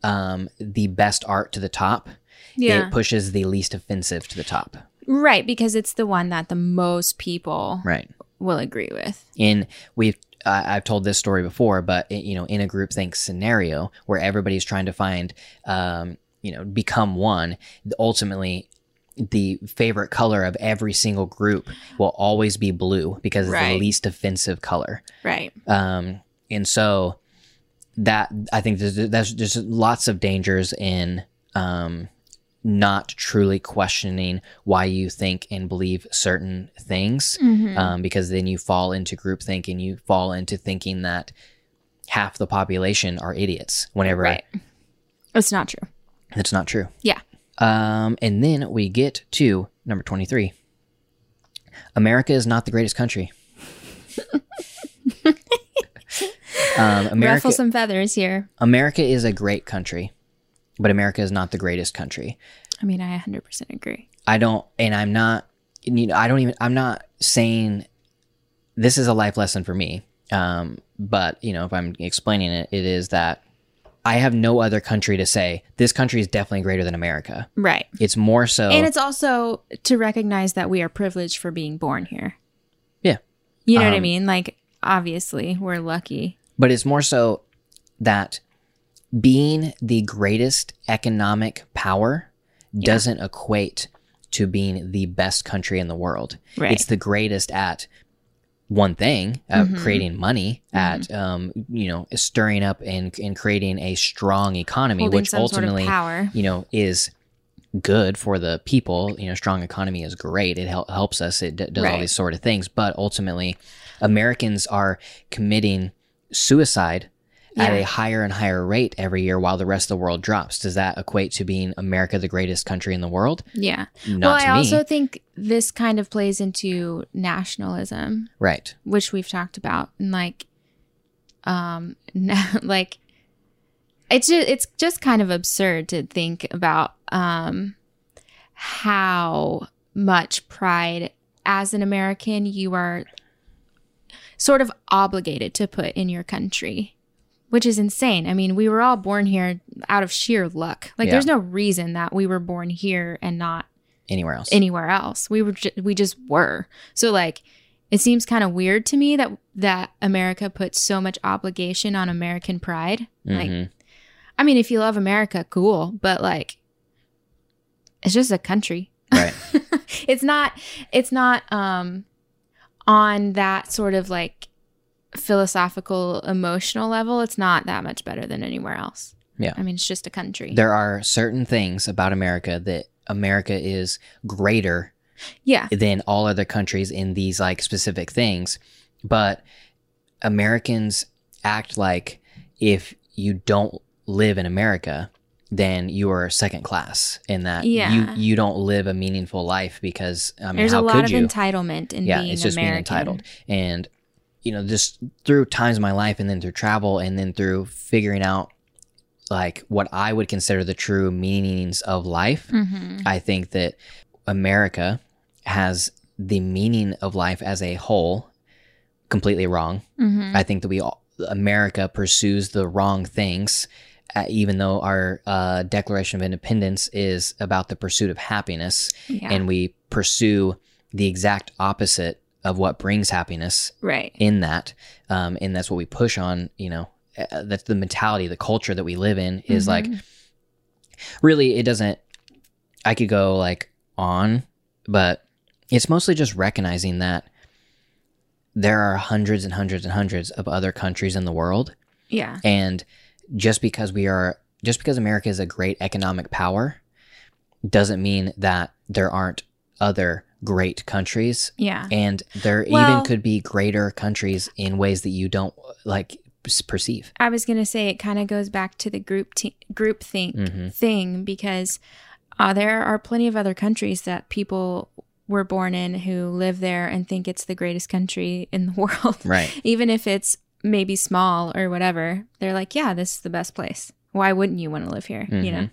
um, the best art to the top. Yeah. It pushes the least offensive to the top. Right, because it's the one that the most people right. will agree with. And we've uh, I've told this story before, but it, you know, in a group think scenario where everybody's trying to find um, you know, become one, ultimately the favorite color of every single group will always be blue because right. it's the least offensive color. Right. Um, and so that, I think there's, there's, there's lots of dangers in um, not truly questioning why you think and believe certain things mm-hmm. um, because then you fall into groupthink and you fall into thinking that half the population are idiots whenever. Right. I, it's not true. That's not true. Yeah. Um, and then we get to number twenty-three. America is not the greatest country. um, America, ruffle some feathers here. America is a great country, but America is not the greatest country. I mean, I one hundred percent agree. I don't, and I'm not, you know, I don't even, I'm not saying this is a life lesson for me. Um, but, you know, if I'm explaining it, it is that I have no other country to say, this country is definitely greater than America. Right. It's more so. And it's also to recognize that we are privileged for being born here. Yeah. You know um, what I mean? Like, obviously, we're lucky. But it's more so that being the greatest economic power yeah. doesn't equate to being the best country in the world. Right. It's the greatest at one thing, uh, mm-hmm. creating money, mm-hmm. at um, you know, stirring up and, and creating a strong economy, holding which ultimately, sort of you know, is good for the people. You know, strong economy is great. It hel- helps us. It d- does right. all these sort of things. But ultimately, Americans are committing suicide yeah. at a higher and higher rate every year while the rest of the world drops. Does that equate to being America the greatest country in the world? Yeah. Not well, to I me. also think this kind of plays into nationalism. Right. Which we've talked about. And like, um, like it's just, it's just kind of absurd to think about um, how much pride as an American you are sort of obligated to put in your country. Which is insane. I mean, we were all born here out of sheer luck. Like, yeah. there's no reason that we were born here and not anywhere else. Anywhere else, we were ju- we just were. So, like, it seems kind of weird to me that that America puts so much obligation on American pride. Mm-hmm. Like, I mean, if you love America, cool, but like, it's just a country. Right. It's not. It's not um, on that sort of like. Philosophical, emotional level, it's not that much better than anywhere else. Yeah. I mean, it's just a country. There are certain things about America that America is greater yeah. than all other countries in these like specific things. But Americans act like if you don't live in America, then you are second class in that yeah. you, you don't live a meaningful life because, I mean, There's how could you? There's a lot of entitlement in yeah, being American. Yeah, it's just American. Being entitled. And, you know, just through times of my life and then through travel and then through figuring out like what I would consider the true meanings of life, mm-hmm. I think that America has the meaning of life as a whole completely wrong. Mm-hmm. I think that we all, America pursues the wrong things, uh, even though our uh, Declaration of Independence is about the pursuit of happiness, yeah. and we pursue the exact opposite of what brings happiness right. in that. Um, and that's what we push on, you know, uh, that's the mentality, the culture that we live in is mm-hmm. like, really, it doesn't, I could go like on, but it's mostly just recognizing that there are hundreds and hundreds and hundreds of other countries in the world. Yeah. And just because we are, just because America is a great economic power doesn't mean that there aren't other great countries. Yeah. And there well, even could be greater countries in ways that you don't like perceive. I was going to say it kind of goes back to the group te- group think mm-hmm. thing because uh, there are plenty of other countries that people were born in who live there and think it's the greatest country in the world. Right. Even if it's maybe small or whatever, they're like, yeah, this is the best place. Why wouldn't you want to live here? Mm-hmm. You know,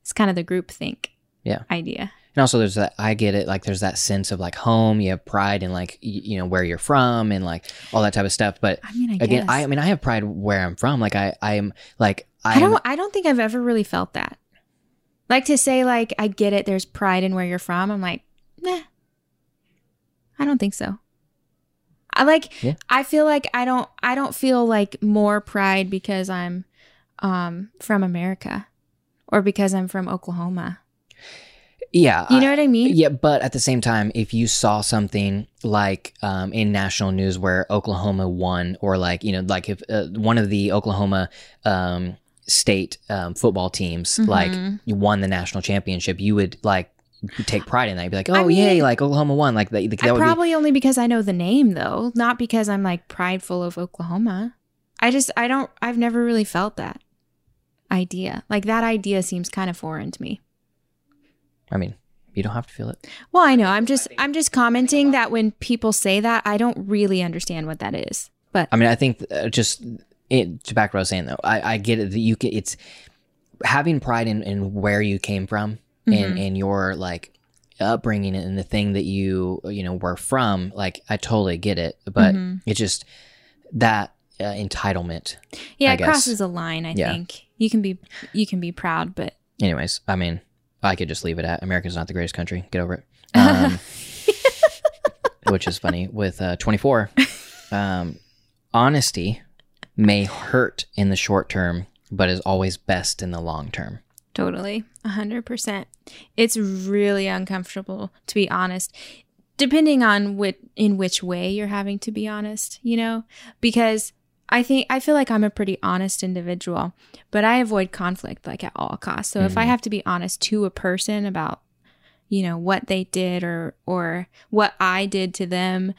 it's kind of the groupthink yeah. idea. And also there's that, I get it. Like there's that sense of like home, you have pride in like, you know, where you're from and like all that type of stuff. But I mean, I again, guess. I, I mean, I have pride where I'm from. Like I, I am like, I'm, I don't, I don't think I've ever really felt that. Like to say like, I get it. There's pride in where you're from. I'm like, nah, I don't think so. I like, yeah. I feel like I don't, I don't feel like more pride because I'm um, from America or because I'm from Oklahoma. Yeah. You know I, what I mean? Yeah. But at the same time, if you saw something like um, in national news where Oklahoma won or like, you know, like if uh, one of the Oklahoma um, state um, football teams mm-hmm. like won the national championship, you would like, take pride in that. You'd be like, oh, I mean, yay, like Oklahoma won. Like that, that I would probably be- only because I know the name though, not because I'm like prideful of Oklahoma. I just, I don't, I've never really felt that idea. Like that idea seems kind of foreign to me. I mean, you don't have to feel it. Well, I know. I'm just, I'm just commenting that when people say that, I don't really understand what that is. But I mean, I think uh, just it, to back what I was saying though, I, I get it that you can, it's having pride in, in where you came from. Mm-hmm. And, and your like upbringing and the thing that you, you know, were from, like, I totally get it, but mm-hmm. it's just that uh, entitlement. Yeah. I it guess. Crosses a line. I yeah. think you can be, you can be proud, but anyways, I mean, I could just leave it at America's not the greatest country. Get over it. Um, which is funny with uh, twenty-four, um, honesty may hurt in the short term, but is always best in the long term. Totally. A hundred percent. It's really uncomfortable to be honest, depending on what, in which way you're having to be honest, you know, because I think, I feel like I'm a pretty honest individual, but I avoid conflict like at all costs. So mm-hmm. if I have to be honest to a person about, you know, what they did or, or what I did to them,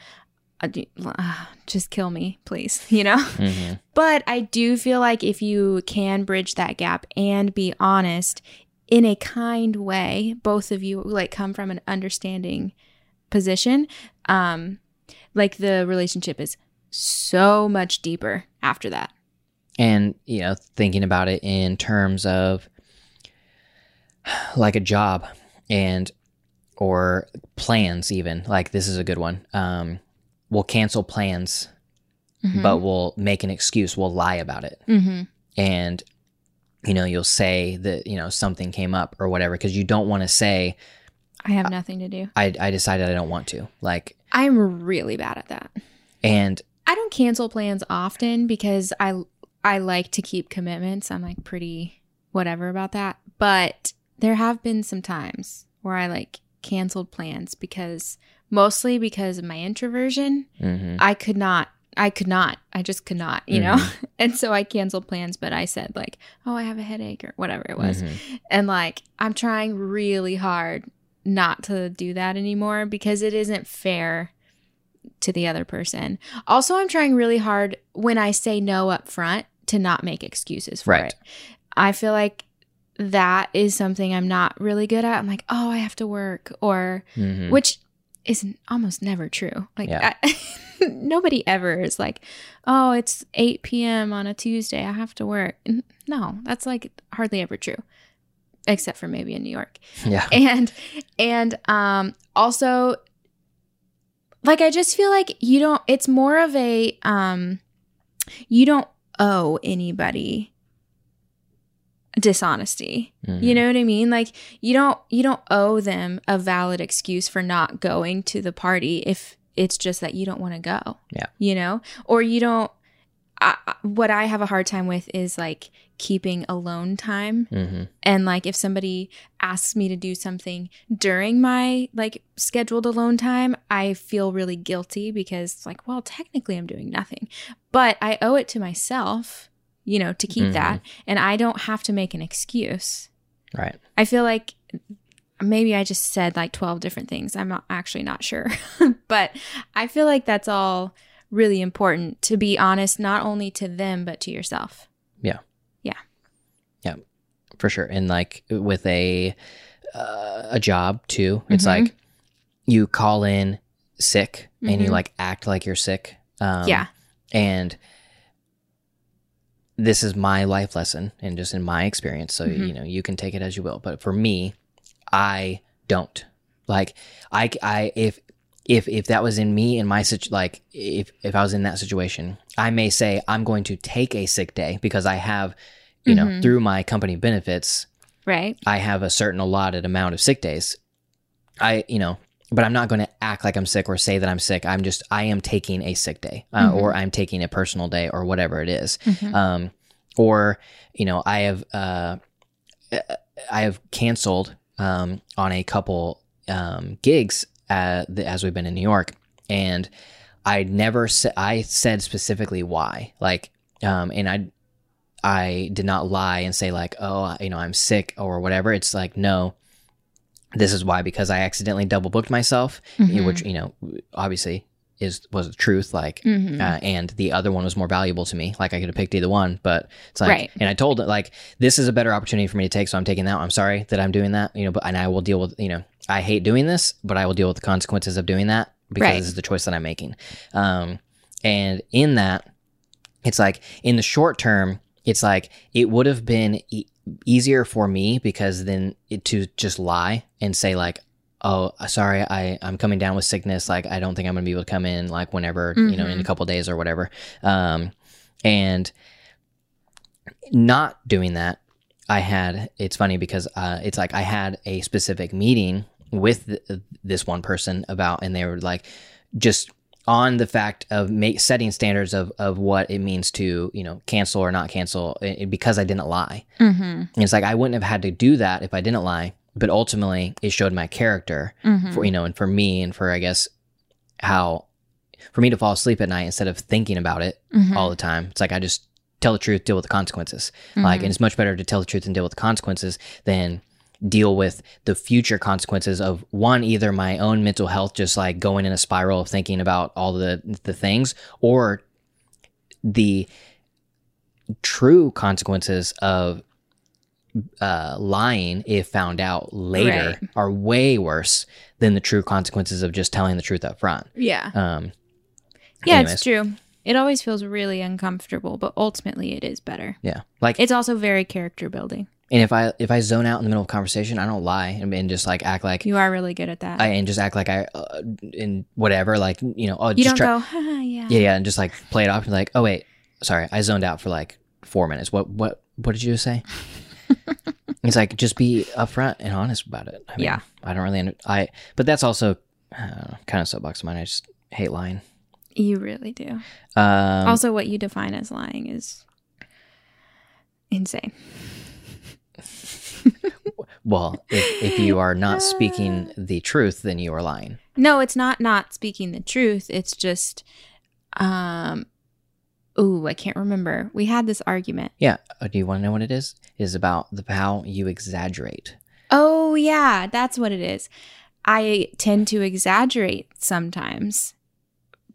do, uh, just kill me, please, you know? Mm-hmm. But I do feel like if you can bridge that gap and be honest in a kind way, both of you like come from an understanding position, um, like the relationship is so much deeper after that. And, you know, thinking about it in terms of like a job and, or plans even, like this is a good one. Um, We'll cancel plans, mm-hmm. but we'll make an excuse. We'll lie about it. Mm-hmm. And, you know, you'll say that, you know, something came up or whatever, because you don't want to say. I have nothing to do. I, I decided I don't want to. Like, I'm really bad at that. And I don't cancel plans often because I, I like to keep commitments. I'm like pretty whatever about that. But there have been some times where I like canceled plans because... Mostly because of my introversion, mm-hmm. I could not I could not. I just could not, you mm-hmm. know? And so I canceled plans, but I said like, oh, I have a headache or whatever it was. Mm-hmm. And like, I'm trying really hard not to do that anymore because it isn't fair to the other person. Also, I'm trying really hard when I say no up front to not make excuses for right. it. I feel like that is something I'm not really good at. I'm like, oh, I have to work or mm-hmm. which is almost never true. Like yeah. I, nobody ever is like, oh, it's eight p.m. on a Tuesday. I have to work. No, that's like hardly ever true, except for maybe in New York. Yeah. And, and um, also like, I just feel like you don't, it's more of a, um, you don't owe anybody dishonesty. Mm-hmm. You know what I mean? Like you don't, you don't owe them a valid excuse for not going to the party if it's just that you don't want to go. Yeah. You know, or you don't, I, what I have a hard time with is like keeping alone time. Mm-hmm. And like if somebody asks me to do something during my like scheduled alone time, I feel really guilty because it's like, well, technically I'm doing nothing, but I owe it to myself, you know, to keep mm-hmm. that. And I don't have to make an excuse. Right. I feel like maybe I just said like twelve different things. I'm not, actually not sure. But I feel like that's all really important to be honest, not only to them, but to yourself. Yeah. Yeah. Yeah, for sure. And like with a, uh, a job too, it's mm-hmm. like you call in sick mm-hmm. and you like act like you're sick. Um, yeah. And this is my life lesson and just in my experience. So, mm-hmm. you know, you can take it as you will, but for me, I don't like, I, I, if, If if that was in me in my situ- like if, if I was in that situation, I may say I'm going to take a sick day because I have, you mm-hmm. know, through my company benefits, right? I have a certain allotted amount of sick days. I you know, but I'm not going to act like I'm sick or say that I'm sick. I'm just I am taking a sick day uh, mm-hmm. or I'm taking a personal day or whatever it is. Mm-hmm. Um, or you know, I have uh, I have canceled um, on a couple um, gigs. Uh, the, as we've been in New York, and I never said I said specifically why, like, um, and I, I did not lie and say like, oh, you know, I'm sick or whatever. It's like, no, this is why, because I accidentally double booked myself, mm-hmm. which, you know, obviously is, was the truth. Like, mm-hmm. uh, and the other one was more valuable to me. Like I could have picked either one, but it's like, right. and I told it like, this is a better opportunity for me to take. So I'm taking that. I'm sorry that I'm doing that, you know, but, and I will deal with, you know, I hate doing this, but I will deal with the consequences of doing that because right. this is the choice that I'm making. Um, and in that, it's like in the short term, it's like it would have been e- easier for me because then it, to just lie and say like, oh, sorry, I, I'm coming down with sickness. Like, I don't think I'm going to be able to come in like whenever, mm-hmm. you know, in a couple of days or whatever. Um, and not doing that, I had, it's funny because uh, it's like I had a specific meeting with th- this one person about, and they were like, just on the fact of ma- setting standards of of what it means to, you know, cancel or not cancel it, because I didn't lie. Mm-hmm. And it's like, I wouldn't have had to do that if I didn't lie, but ultimately it showed my character mm-hmm. for, you know, and for me and for, I guess, how, for me to fall asleep at night instead of thinking about it mm-hmm. all the time. It's like, I just tell the truth, deal with the consequences. Mm-hmm. Like, and it's much better to tell the truth and deal with the consequences than deal with the future consequences of one, either my own mental health, just like going in a spiral of thinking about all the, the things, or the true consequences of uh, lying, if found out later, right. are way worse than the true consequences of just telling the truth up front. Yeah. Um, yeah, anyways. It's true. It always feels really uncomfortable, but ultimately it is better. Yeah. Like it's also very character building. And if I if I zone out in the middle of a conversation, I don't lie and, and just like act like. You are really good at that. I, and just act like I, uh, and whatever, like, you know. Oh, you just don't try, go, haha, yeah. Yeah, yeah, and just like play it off and like, oh, wait, sorry, I zoned out for like four minutes. What what, what did you say? It's like, just be upfront and honest about it. I mean, yeah. I don't really, I, but that's also uh, kind of soapbox of mine. I just hate lying. You really do. Um, also, what you define as lying is insane. Well, if, if you are not speaking the truth, then you are lying. No, it's not not speaking the truth. It's just Um, ooh, I can't remember. We had this argument. Yeah. Oh, do you want to know what it is? It is about the how you exaggerate. Oh, yeah. That's what it is. I tend to exaggerate sometimes,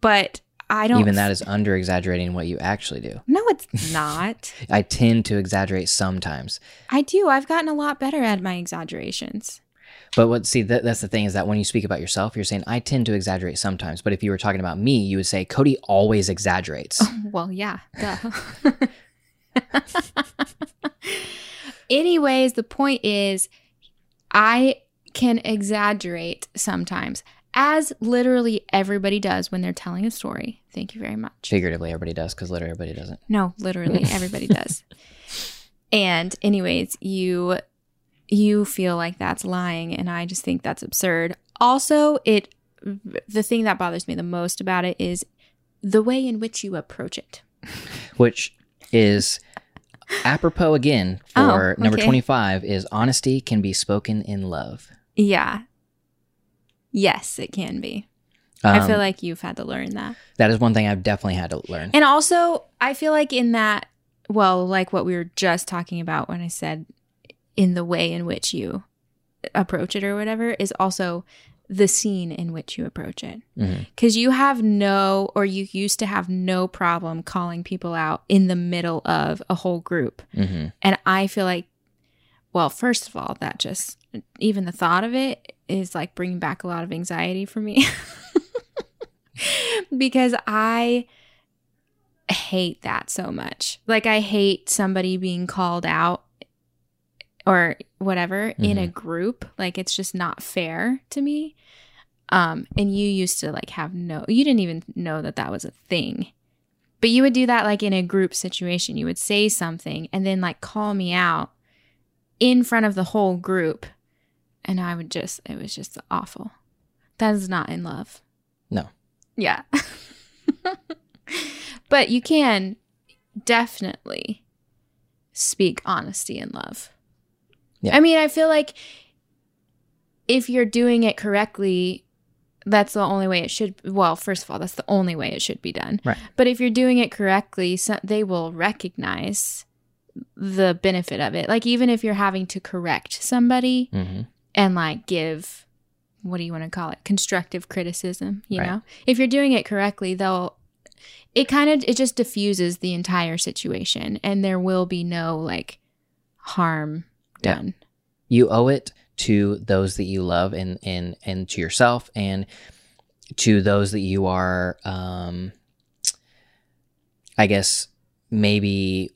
but I don't. Even that is under exaggerating what you actually do. No, it's not. I tend to exaggerate sometimes. I do. I've gotten a lot better at my exaggerations. But what, see, th- that's the thing is that when you speak about yourself, you're saying, I tend to exaggerate sometimes. But if you were talking about me, you would say, Cody always exaggerates. Oh, well, yeah. Duh. Anyways, the point is, I can exaggerate sometimes, as literally everybody does when they're telling a story. Thank you very much. Figuratively, everybody does, because literally everybody doesn't. No, literally everybody does. And anyways, you... you feel like that's lying, and I just think that's absurd. Also, it the thing that bothers me the most about it is the way in which you approach it. Which is apropos again for oh, okay. number twenty-five is honesty can be spoken in love. Yeah. Yes, it can be. Um, I feel like you've had to learn that. That is one thing I've definitely had to learn. And also, I feel like in that, well, like what we were just talking about when I said in the way in which you approach it or whatever is also the scene in which you approach it. Because mm-hmm. you have no, or you used to have no problem calling people out in the middle of a whole group. Mm-hmm. And I feel like, well, first of all, that just, even the thought of it is like bringing back a lot of anxiety for me. Because I hate that so much. Like I hate somebody being called out or whatever, mm-hmm. in a group. Like, it's just not fair to me. Um, and you used to, like, have no... you didn't even know that that was a thing. But you would do that, like, in a group situation. You would say something and then, like, call me out in front of the whole group. And I would just... it was just awful. That is not in love. No. Yeah. But you can definitely speak honesty in love. Yeah. I mean, I feel like if you're doing it correctly, that's the only way it should. Well, first of all, that's the only way it should be done. Right. But if you're doing it correctly, so they will recognize the benefit of it. Like even if you're having to correct somebody mm-hmm. and like give, what do you want to call it? Constructive criticism, you right. know? If you're doing it correctly, they'll, it kind of, it just diffuses the entire situation and there will be no like harm done. Yeah. You owe it to those that you love and, and, and to yourself and to those that you are, um, I guess, maybe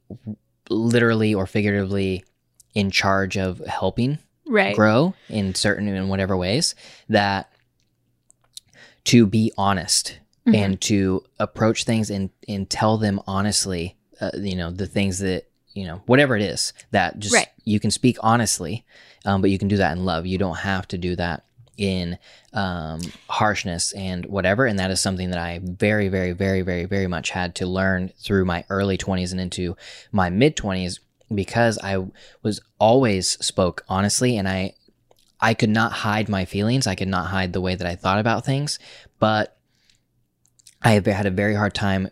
literally or figuratively in charge of helping right. grow in certain and whatever ways, that to be honest mm-hmm. and to approach things and, and tell them honestly, uh, you know, the things that, you know, whatever it is that just, right. you can speak honestly, um, but you can do that in love. You don't have to do that in um, harshness and whatever. And that is something that I very, very, very, very, very much had to learn through my early twenties and into my mid twenties, because I was always spoke honestly. And I, I could not hide my feelings. I could not hide the way that I thought about things, but I have had a very hard time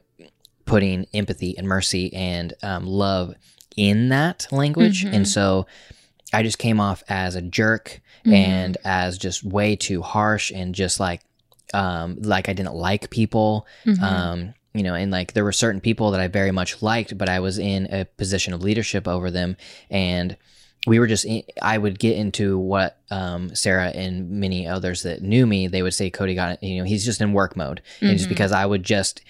putting empathy and mercy and um, love in that language. Mm-hmm. And so I just came off as a jerk mm-hmm. and as just way too harsh and just like, um, like I didn't like people, mm-hmm. um, you know, and like there were certain people that I very much liked, but I was in a position of leadership over them. And we were just, in, I would get into what um, Sarah and many others that knew me, they would say, Cody got, you know, he's just in work mode. Mm-hmm. And just because I would just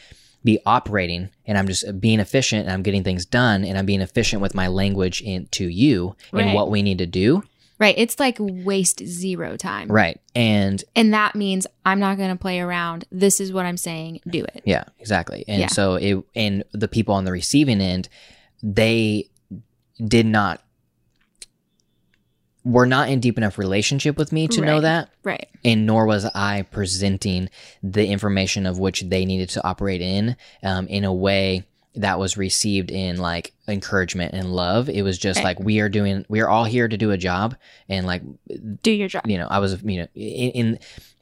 be operating and I'm just being efficient and I'm getting things done and I'm being efficient with my language in, to you right. and what we need to do. Right. It's like waste zero time. Right. And and that means I'm not going to play around. This is what I'm saying. Do it. Yeah, exactly. And yeah. so it, and the people on the receiving end, they did not, were not in deep enough relationship with me to right. know that. Right. And nor was I presenting the information of which they needed to operate in, um, in a way that was received in like encouragement and love. It was just right. like, we are doing, we are all here to do a job and like, do your job. You know, I was, you know, in, in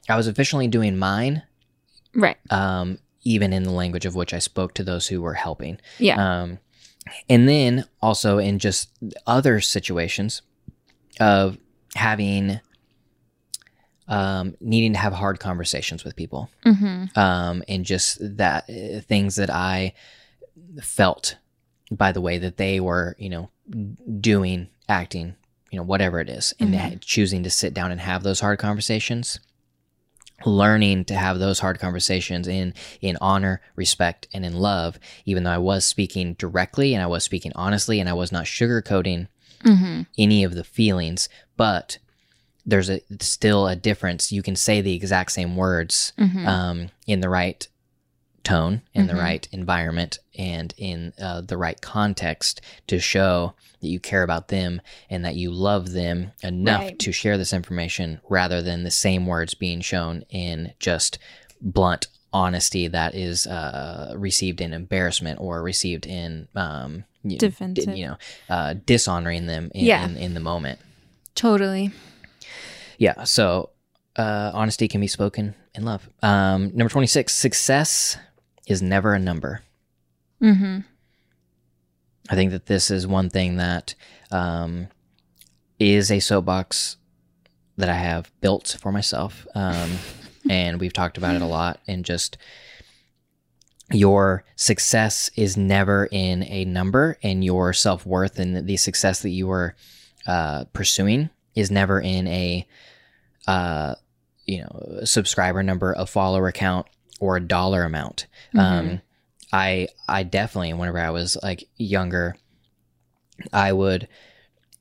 I was efficiently doing mine. Right. Um, even in the language of which I spoke to those who were helping. Yeah. Um, and then also in just other situations of having, um, needing to have hard conversations with people. Mm-hmm. Um, and just that uh, things that I felt by the way that they were, you know, doing, acting, you know, whatever it is, and mm-hmm. choosing to sit down and have those hard conversations, learning to have those hard conversations in, in honor, respect, and in love, even though I was speaking directly and I was speaking honestly and I was not sugarcoating mm-hmm. any of the feelings, but there's a, still a difference. You can say the exact same words mm-hmm. um, in the right tone, in mm-hmm. the right environment, and in uh, the right context to show that you care about them and that you love them enough right. to share this information, rather than the same words being shown in just blunt honesty that is uh, received in embarrassment or received in um, you defensive, know, d- you know, uh, dishonoring them in, yeah. in, in the moment. Totally. Yeah. So uh, honesty can be spoken in love. Um, number twenty-six, success is never a number. Mm-hmm. I think that this is one thing that um, is a soapbox that I have built for myself. Um, and we've talked about it a lot, and just your success is never in a number, and your self-worth and the success that you are uh, pursuing is never in a, uh, you know, subscriber number, a follower count, or a dollar amount. Mm-hmm. Um, I I definitely, whenever I was like younger, I would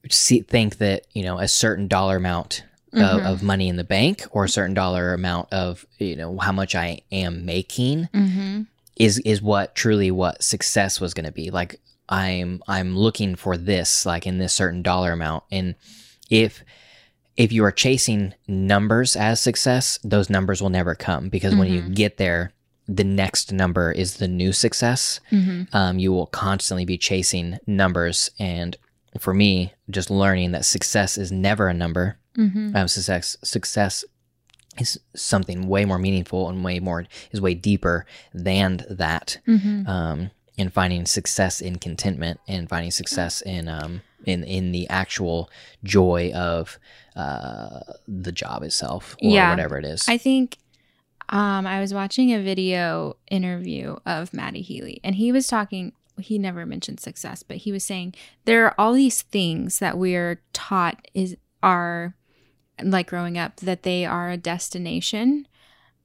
see, think that, you know, a certain dollar amount mm-hmm. of, of money in the bank, or a certain dollar amount of, you know, how much I am making mm-hmm. is is what truly what success was going to be. Like I'm I'm looking for this, like in this certain dollar amount. And if if you are chasing numbers as success, those numbers will never come, because mm-hmm. when you get there, the next number is the new success. Mm-hmm. Um, you will constantly be chasing numbers. And for me, just learning that success is never a number. Mm-hmm. Um, success, success is something way more meaningful and way more is way deeper than that. Mm-hmm. Um, and finding success in contentment, and finding success in, um, in, in the actual joy of, uh, the job itself, or yeah. whatever it is. I think, Um, I was watching a video interview of Matty Healy, and he was talking, he never mentioned success, but he was saying there are all these things that we're taught is are like growing up, that they are a destination.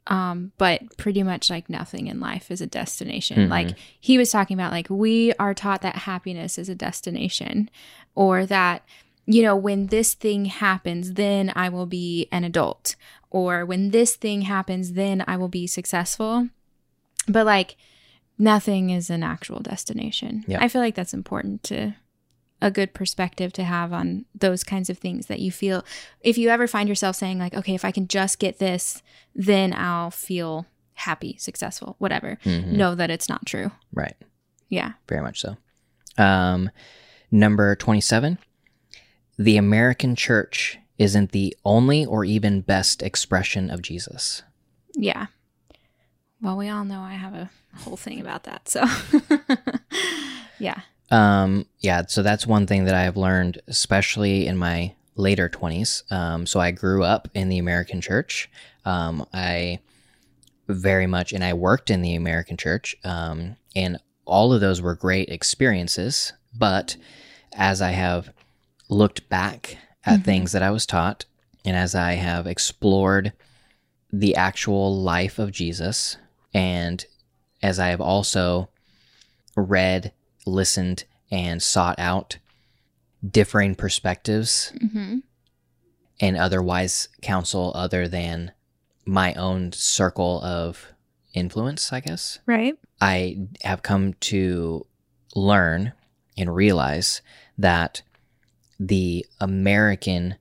Um, but pretty much like nothing in life is a destination. Mm-hmm. Like he was talking about, like, we are taught that happiness is a destination, or that, you know, when this thing happens, then I will be an adult, or when this thing happens, then I will be successful. But like nothing is an actual destination. Yeah. I feel like that's important, to a good perspective to have on those kinds of things, that you feel, if you ever find yourself saying like, okay, if I can just get this, then I'll feel happy, successful, whatever. Mm-hmm. Know that it's not true. Right. Yeah. Very much so. Um, number twenty-seven, the American church isn't the only or even best expression of Jesus. Yeah. Well, we all know I have a whole thing about that, so yeah. Um, yeah, so that's one thing that I have learned, especially in my later twenties. Um, so I grew up in the American church. Um, I very much, and I worked in the American church, um, and all of those were great experiences. But as I have looked back at mm-hmm. things that I was taught, and as I have explored the actual life of Jesus, and as I have also read, listened, and sought out differing perspectives mm-hmm. and otherwise counsel other than my own circle of influence, I guess. Right. I have come to learn and realize that the American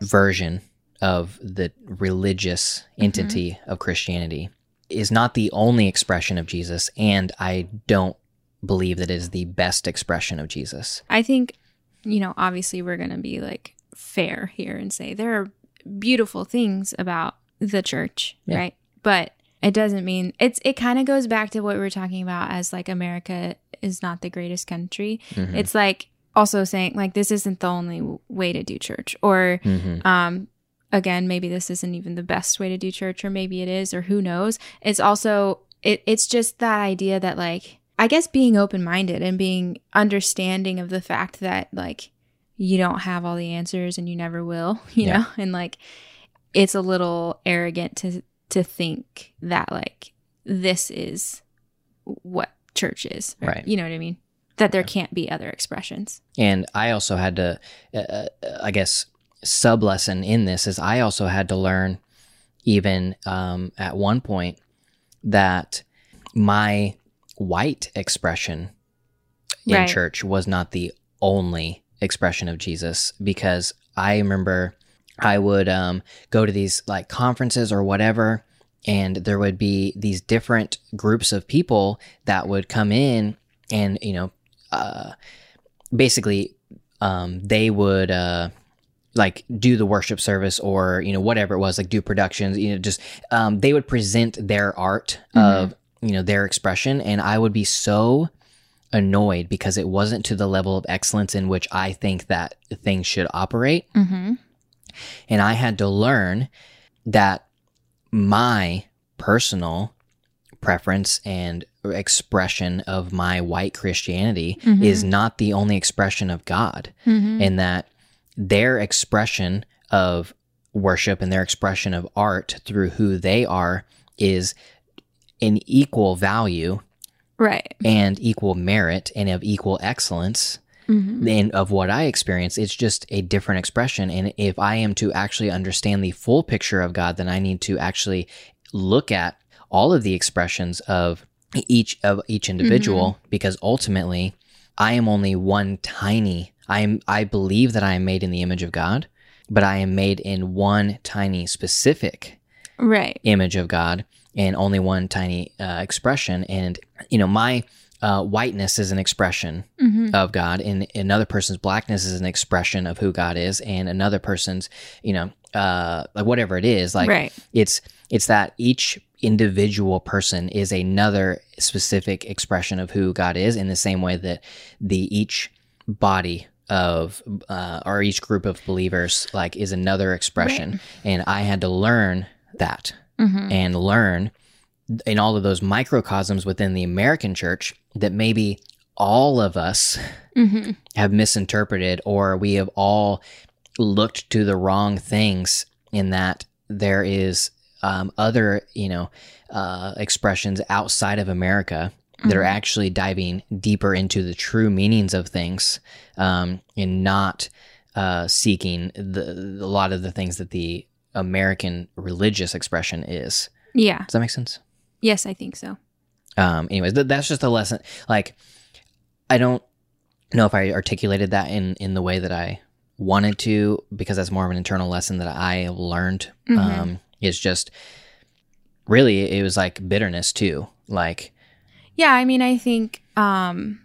version of the religious entity mm-hmm. of Christianity is not the only expression of Jesus, and I don't believe that it is the best expression of Jesus. I think, you know, obviously we're going to be like fair here and say there are beautiful things about the church, yeah. right? But It doesn't mean it's, it kind of goes back to what we were talking about as like America is not the greatest country. Mm-hmm. It's like also saying like, this isn't the only way to do church, or, mm-hmm. um, again, maybe this isn't even the best way to do church, or maybe it is, or who knows. It's also, it, it's just that idea that like, I guess being open-minded and being understanding of the fact that like, you don't have all the answers and you never will, you yeah. know? And like, it's a little arrogant to, to think that like this is what church is, or, right? You know what I mean? That there can't be other expressions. And I also had to, uh, I guess, sub lesson in this is I also had to learn, even um, at one point, that my white expression in right. church was not the only expression of Jesus, because I remember I would um, go to these like conferences or whatever, and there would be these different groups of people that would come in, and you know, uh, basically um, they would uh, like do the worship service, or you know, whatever it was, like do productions. You know, just um, they would present their art mm-hmm. of you know their expression, and I would be so annoyed because it wasn't to the level of excellence in which I think that things should operate. Mm-hmm. And I had to learn that my personal preference and expression of my white Christianity mm-hmm. is not the only expression of God, mm-hmm. and that their expression of worship and their expression of art through who they are is an equal value right. and equal merit and of equal excellence. Mm-hmm. And of what I experience, it's just a different expression. And if I am to actually understand the full picture of God, then I need to actually look at all of the expressions of each of each individual, mm-hmm. because ultimately I am only one tiny, I am, I believe that I am made in the image of God, but I am made in one tiny specific right. image of God, and only one tiny uh, expression. And, you know, my Uh, whiteness is an expression mm-hmm. of God, and another person's blackness is an expression of who God is, and another person's, you know, uh, like whatever it is, like right. it's it's that each individual person is another specific expression of who God is, in the same way that the each body of uh, or each group of believers like is another expression. Right. And I had to learn that mm-hmm. and learn in all of those microcosms within the American church that maybe all of us mm-hmm. have misinterpreted, or we have all looked to the wrong things, in that there is um, other, you know, uh, expressions outside of America mm-hmm. that are actually diving deeper into the true meanings of things, um, and not uh, seeking the, a lot of the things that the American religious expression is. Yeah. Does that make sense? Yes, I think so. Um, anyways, th- that's just a lesson. Like, I don't know if I articulated that in, in the way that I wanted to, because that's more of an internal lesson that I learned. Mm-hmm. Um, it's just really, it was like bitterness too. Like, yeah, I mean, I think um,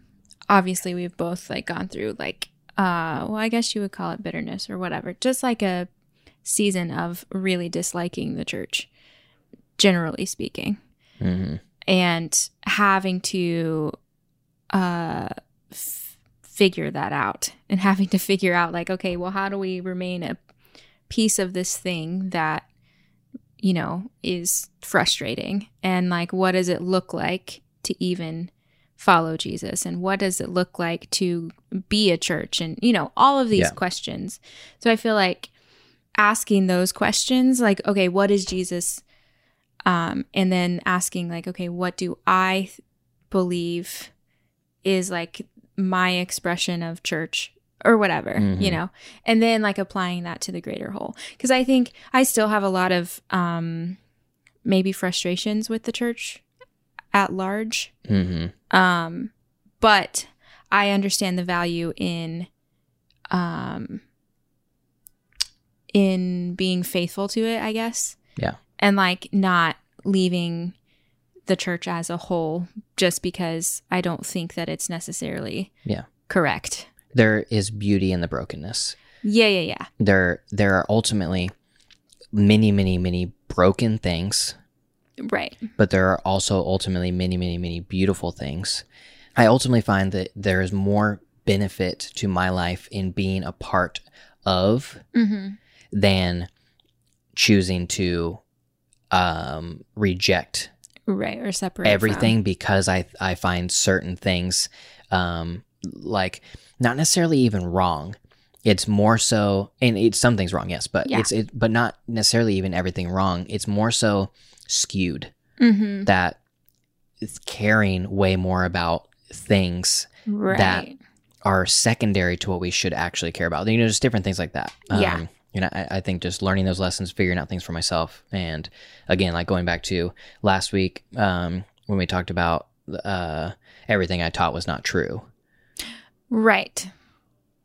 obviously we've both like gone through like, uh, well, I guess you would call it bitterness or whatever, just like a season of really disliking the church, generally speaking, mm-hmm. and having to uh, f- figure that out, and having to figure out like, okay, well, how do we remain a piece of this thing that, you know, is frustrating, and like, what does it look like to even follow Jesus, and what does it look like to be a church, and, you know, all of these yeah. questions. So I feel like asking those questions, like, okay, what is Jesus? Um, and then asking like, okay, what do I th- believe is like my expression of church or whatever, mm-hmm. you know, and then like applying that to the greater whole. Because I think I still have a lot of um, maybe frustrations with the church at large. Mm-hmm. Um, but I understand the value in um, in being faithful to it, I guess. Yeah. And like not leaving the church as a whole just because I don't think that it's necessarily yeah. correct. There is beauty in the brokenness. Yeah, yeah, yeah. There there are ultimately many, many, many broken things Right. But there are also ultimately many, many, many beautiful things. I ultimately find that there is more benefit to my life in being a part of mm-hmm. than choosing to um, reject right or separate everything from. Because I I find certain things um, like not necessarily even wrong. It's more so, and it's something's wrong, yes, but yeah. it's it, but not necessarily even everything wrong. It's more so skewed mm-hmm. that it's caring way more about things right. that are secondary to what we should actually care about. You know, just different things like that. Yeah. Um, you know, I, I think just learning those lessons, figuring out things for myself, and again, like going back to last week um, when we talked about uh, everything I taught was not true. Right.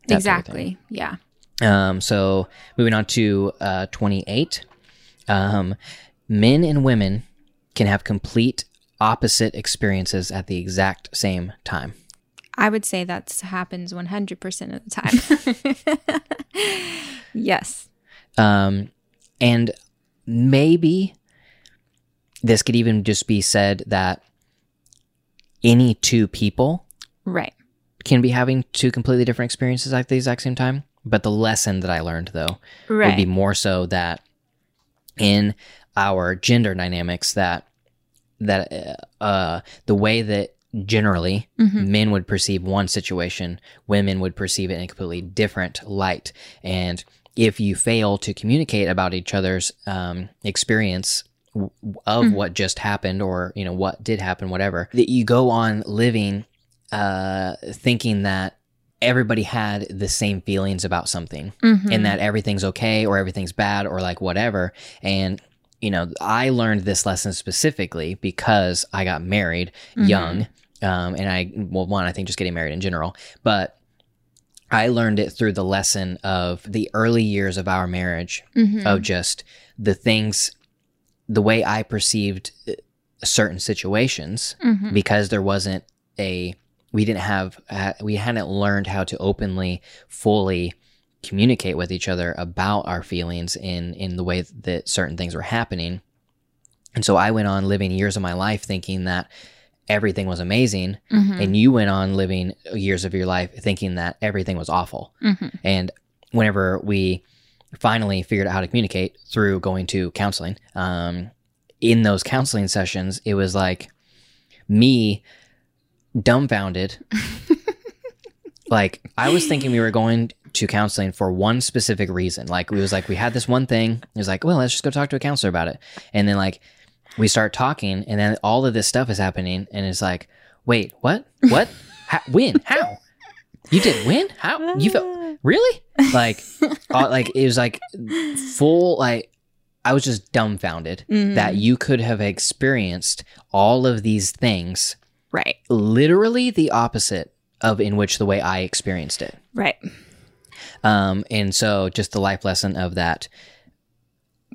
That exactly. Yeah. Um, so moving on to uh, twenty-eight, um, men and women can have complete opposite experiences at the exact same time. I would say that happens one hundred percent of the time. Yes. Um, and maybe this could even just be said that any two people right. can be having two completely different experiences at the exact same time. But the lesson that I learned, though, right. would be more so that in our gender dynamics that that uh, the way that generally mm-hmm. men would perceive one situation, women would perceive it in a completely different light. And if you fail to communicate about each other's um, experience w- of mm-hmm. what just happened, or you know what did happen, whatever, that you go on living uh, thinking that everybody had the same feelings about something mm-hmm. and that everything's okay or everything's bad or like whatever. And you know, I learned this lesson specifically because I got married mm-hmm. young, um, and I, well, one, I think just getting married in general, but I learned it through the lesson of the early years of our marriage mm-hmm. of just the things, the way I perceived certain situations mm-hmm. because there wasn't a, we didn't have, uh, we hadn't learned how to openly, fully communicate with each other about our feelings in in the way that certain things were happening. And so I went on living years of my life thinking that everything was amazing mm-hmm. and you went on living years of your life thinking that everything was awful mm-hmm. and whenever we finally figured out how to communicate through going to counseling, um in those counseling sessions, it was like me dumbfounded. Like I was thinking we were going to counseling for one specific reason. Like we was like, we had this one thing. It was like, well, let's just go talk to a counselor about it. And then like we start talking and then all of this stuff is happening. And it's like, wait, what, what, how, when, how you did when, how you felt really like, all, like it was like full, like I was just dumbfounded mm-hmm. that you could have experienced all of these things. Right. Literally the opposite of in which the way I experienced it. Right. Um, and so just the life lesson of that.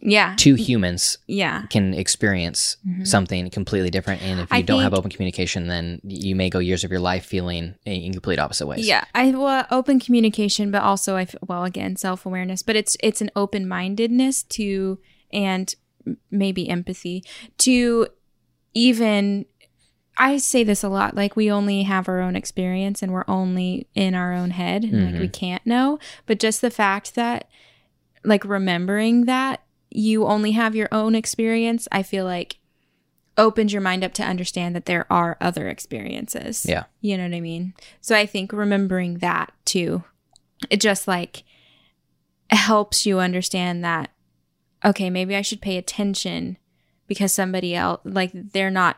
Yeah. Two humans yeah. can experience mm-hmm. something completely different. And if you I don't think, have open communication, then you may go years of your life feeling in complete opposite ways. Yeah. I well, open communication, but also, I well, again, self-awareness, but it's, it's an open-mindedness to, and maybe empathy to even, I say this a lot, like we only have our own experience and we're only in our own head and mm-hmm. like we can't know. But just the fact that like remembering that you only have your own experience, I feel like opens your mind up to understand that there are other experiences. Yeah. You know what I mean? So I think remembering that too, it just like helps you understand that, okay, maybe I should pay attention because somebody else, like they're not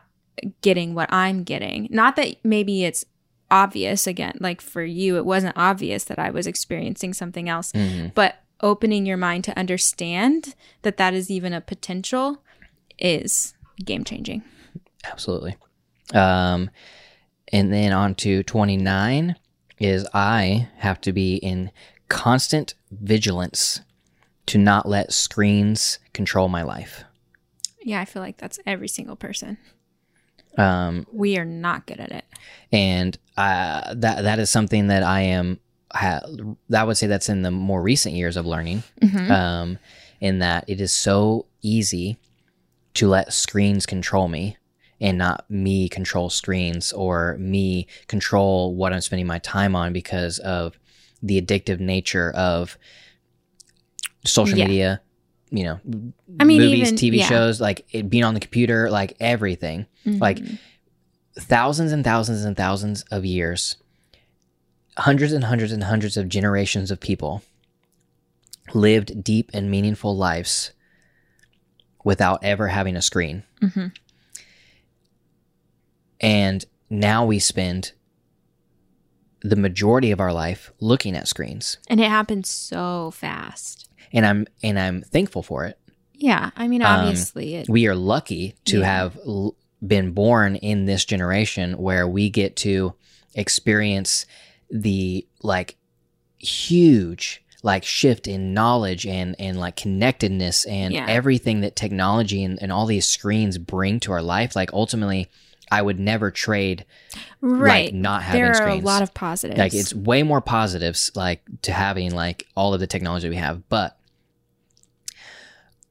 getting what I'm getting. Not that maybe it's obvious again, like for you, it wasn't obvious that I was experiencing something else, mm-hmm. but opening your mind to understand that that is even a potential is game changing. Absolutely. Um, and then on to twenty-nine is I have to be in constant vigilance to not let screens control my life. Yeah. I feel like that's every single person. Um, we are not good at it. And uh, that that is something that I am, ha- I would say that's in the more recent years of learning, mm-hmm. um, in that it is so easy to let screens control me and not me control screens or me control what I'm spending my time on because of the addictive nature of social yeah. media, you know, I mean, movies, even, T V yeah. shows, like it being on the computer, like everything, mm-hmm. like thousands and thousands and thousands of years, hundreds and hundreds and hundreds of generations of people lived deep and meaningful lives without ever having a screen. Mm-hmm. And now we spend the majority of our life looking at screens. And it happens so fast. And I'm and I'm thankful for it. Yeah, I mean, obviously. Um, it, we are lucky to yeah. have l- been born in this generation where we get to experience the, like, huge, like, shift in knowledge and, and like, connectedness and yeah. everything that technology and, and all these screens bring to our life. Like, ultimately, I would never trade, right? Like, not having there are screens. A lot of positives. Like, it's way more positives, like, to having, like, all of the technology we have. But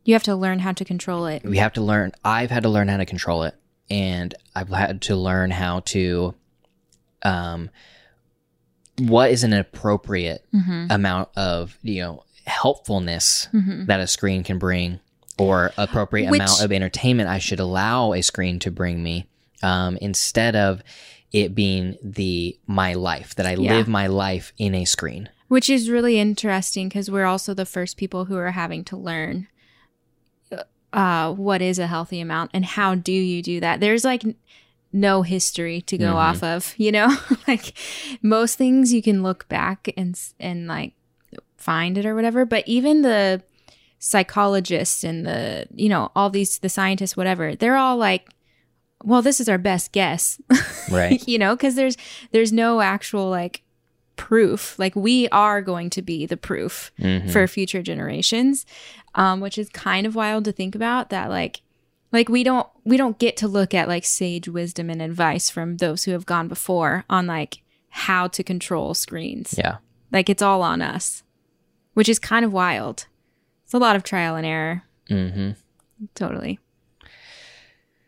you have to learn how to control it. We have to learn. I've had to learn how to control it, and I've had to learn how to, um, what is an appropriate mm-hmm. amount of, you know, helpfulness mm-hmm. that a screen can bring, or appropriate Which, amount of entertainment I should allow a screen to bring me. Um, instead of it being the my life, that I yeah. live my life in a screen. Which is really interesting because we're also the first people who are having to learn uh, what is a healthy amount and how do you do that. There's like n- no history to go mm-hmm. off of, you know? Like most things you can look back and and like find it or whatever. But even the psychologists and the, you know, all these, the scientists, whatever, they're all like, well, this is our best guess, right? You know, because there's there's no actual like proof. Like we are going to be the proof mm-hmm. for future generations, um, which is kind of wild to think about. That like, like we don't we don't get to look at like sage wisdom and advice from those who have gone before on like how to control screens. Yeah, like it's all on us, which is kind of wild. It's a lot of trial and error. Mm-hmm. Totally.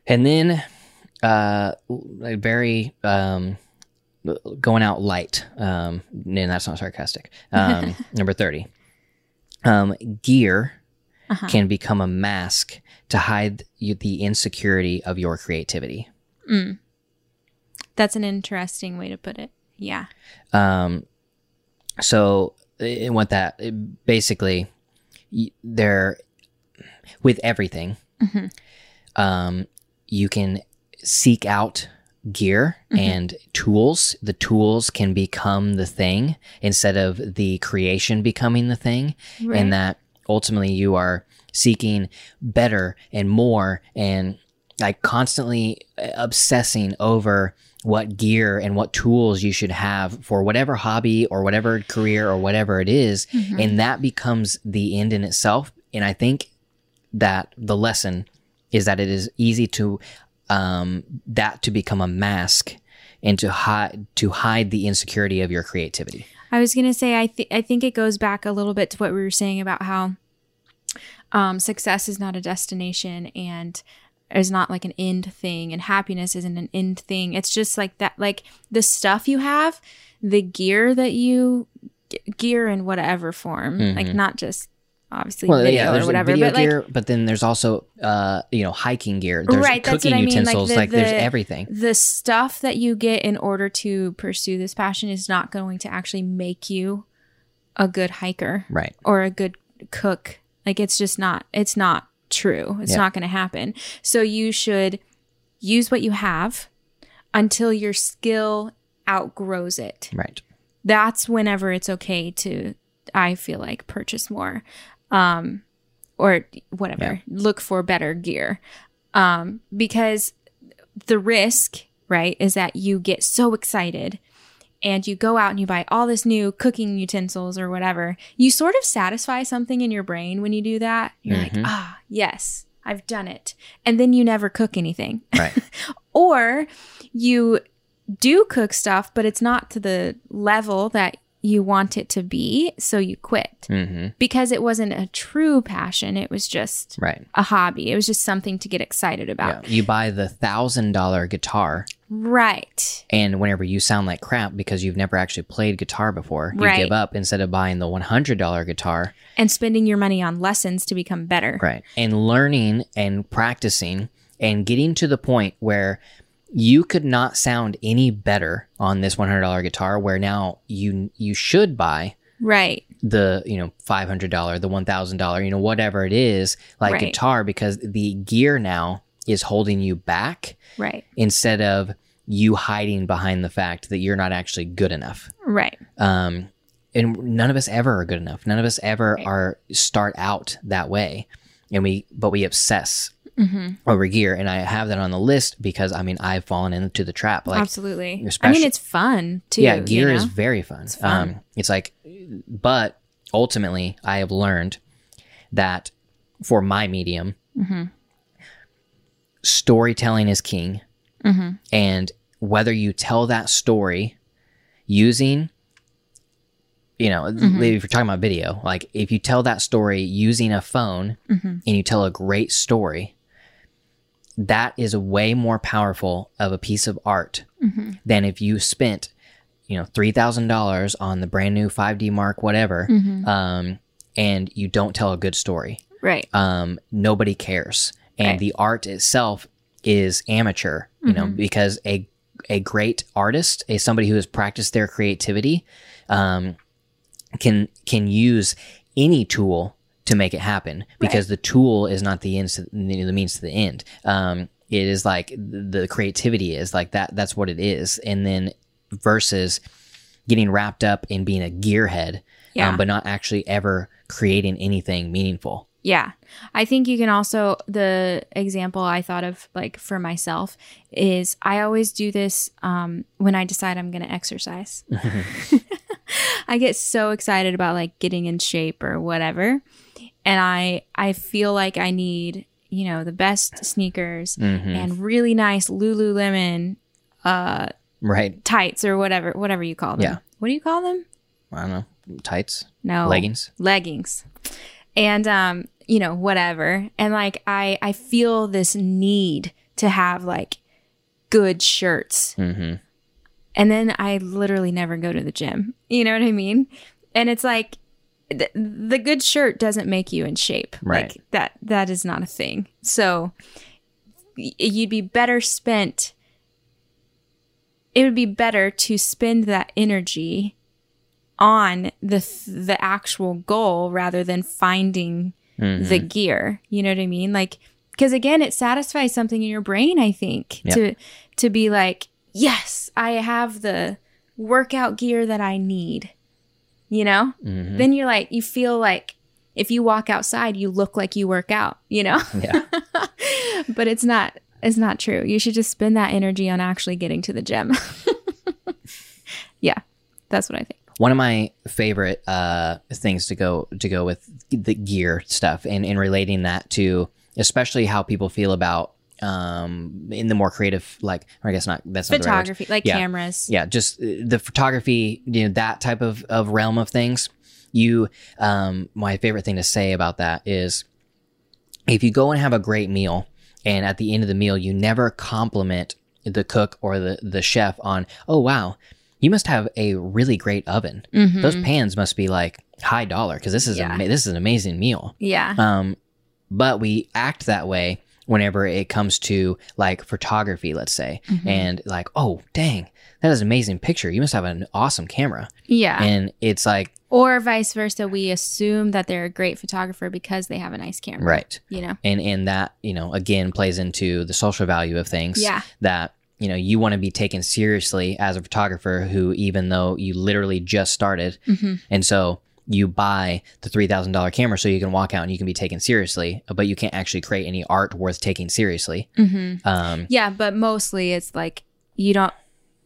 And then. Uh, very um, going out light. Um, no, that's not sarcastic. Um, number thirty. Um, gear uh-huh. can become a mask to hide you, the insecurity of your creativity. Mm. That's an interesting way to put it. Yeah. Um. So, it, what that it basically, there with everything. Mm-hmm. Um, you can. Seek out gear mm-hmm. and tools. The tools can become the thing instead of the creation becoming the thing. Right. And that ultimately you are seeking better and more and like constantly obsessing over what gear and what tools you should have for whatever hobby or whatever career or whatever it is. Mm-hmm. And that becomes the end in itself. And I think that the lesson is that it is easy to Um, that to become a mask and to hide to hide the insecurity of your creativity. I was gonna say I th- I think it goes back a little bit to what we were saying about how um, success is not a destination and is not like an end thing, and happiness isn't an end thing. It's just like that, like the stuff you have, the gear that you g- gear in whatever form, mm-hmm. like not just. Obviously, well, video yeah, or whatever, video but gear, like, but then there's also, uh, you know, hiking gear, there's right, cooking I mean. utensils, like, the, like the, there's everything. The stuff that you get in order to pursue this passion is not going to actually make you a good hiker, right, or a good cook. Like it's just not, it's not true. It's yeah. not going to happen. So you should use what you have until your skill outgrows it. Right. That's whenever it's okay to, I feel like, purchase more. Um, or whatever, yeah. look for better gear, um, because the risk, right, is that you get so excited and you go out and you buy all this new cooking utensils or whatever. You sort of satisfy something in your brain when you do that. You're mm-hmm. like, ah, oh, yes, I've done it. And then you never cook anything. Right. Or you do cook stuff, but it's not to the level that you want it to be, so you quit. Mm-hmm. Because it wasn't a true passion. It was just right. a hobby. It was just something to get excited about. Yeah. You buy the one thousand dollars guitar. Right. And whenever you sound like crap because you've never actually played guitar before, you right. give up instead of buying the one hundred dollars guitar. And spending your money on lessons to become better. Right. And learning and practicing and getting to the point where you could not sound any better on this one hundred dollars guitar, where now you you should buy right the you know five hundred dollars, the one thousand dollars, you know whatever it is, like right. guitar, because the gear now is holding you back, right? Instead of you hiding behind the fact that you're not actually good enough, right? Um, and none of us ever are good enough. None of us ever right. are start out that way, and we but we obsess. Mm-hmm. over gear. And I have that on the list because I mean I've fallen into the trap, like absolutely special- I mean it's fun too. Yeah, gear you know? Is very fun. It's fun. Um, it's like, but ultimately I have learned that for my medium, mm-hmm. storytelling is king, mm-hmm. and whether you tell that story using You know, mm-hmm. if you're talking about video, like if you tell that story using a phone mm-hmm. and you tell a great story, that is way more powerful of a piece of art mm-hmm. than if you spent, you know, three thousand dollars on the brand new five D Mark, whatever, mm-hmm. um, and you don't tell a good story. Right. Um, nobody cares. And right. the art itself is amateur, you mm-hmm. know, because a, a great artist is somebody who has practiced their creativity, um, can can use any tool to make it happen, because right. the tool is not the end, the means to the end. Um, it is like the creativity is like that. That's what it is. And then versus getting wrapped up in being a gearhead, yeah. um, but not actually ever creating anything meaningful. Yeah. I think you can also, the example I thought of like for myself is I always do this um, when I decide I'm going to exercise. I get so excited about like getting in shape or whatever. And I I feel like I need, you know, the best sneakers mm-hmm. and really nice Lululemon uh, right. tights or whatever, whatever you call them. Yeah. What do you call them? I don't know. Tights? No. Leggings? Leggings. And, um, you know, whatever. And like I, I feel this need to have like good shirts. Mm-hmm. And then I literally never go to the gym. You know what I mean? And it's like th- the good shirt doesn't make you in shape. Right. Like that, that is not a thing. So y- you'd be better spent. It would be better to spend that energy on the th- the actual goal rather than finding mm-hmm. the gear. You know what I mean? Like, because again, it satisfies something in your brain, I think, yep. to to be like, yes, I have the workout gear that I need, you know? Mm-hmm. Then you're like, you feel like if you walk outside, you look like you work out, you know? Yeah. But it's not, it's not true. You should just spend that energy on actually getting to the gym. Yeah, that's what I think. One of my favorite uh, things to go to go with the gear stuff, and, and relating that to especially how people feel about um in the more creative, like I guess not that's not photography, the right word. Like yeah. cameras, yeah, just the photography, you know, that type of of realm of things. You um my favorite thing to say about that is, if you go and have a great meal and at the end of the meal you never compliment the cook or the the chef on, oh wow, you must have a really great oven, mm-hmm. those pans must be like high dollar, because this is yeah. a, this is an amazing meal, yeah um but we act that way whenever it comes to like photography, let's say, mm-hmm. and like, oh, dang, that is an amazing picture. You must have an awesome camera. Yeah. And it's like. Or vice versa. We assume that they're a great photographer because they have a nice camera. Right. You know. And and that, you know, again, plays into the social value of things. Yeah. That, you know, you want to be taken seriously as a photographer who, even though you literally just started. Mm-hmm. And so you buy the three thousand dollars camera so you can walk out and you can be taken seriously, but you can't actually create any art worth taking seriously. Mm-hmm. Um, yeah, but mostly it's like you don't.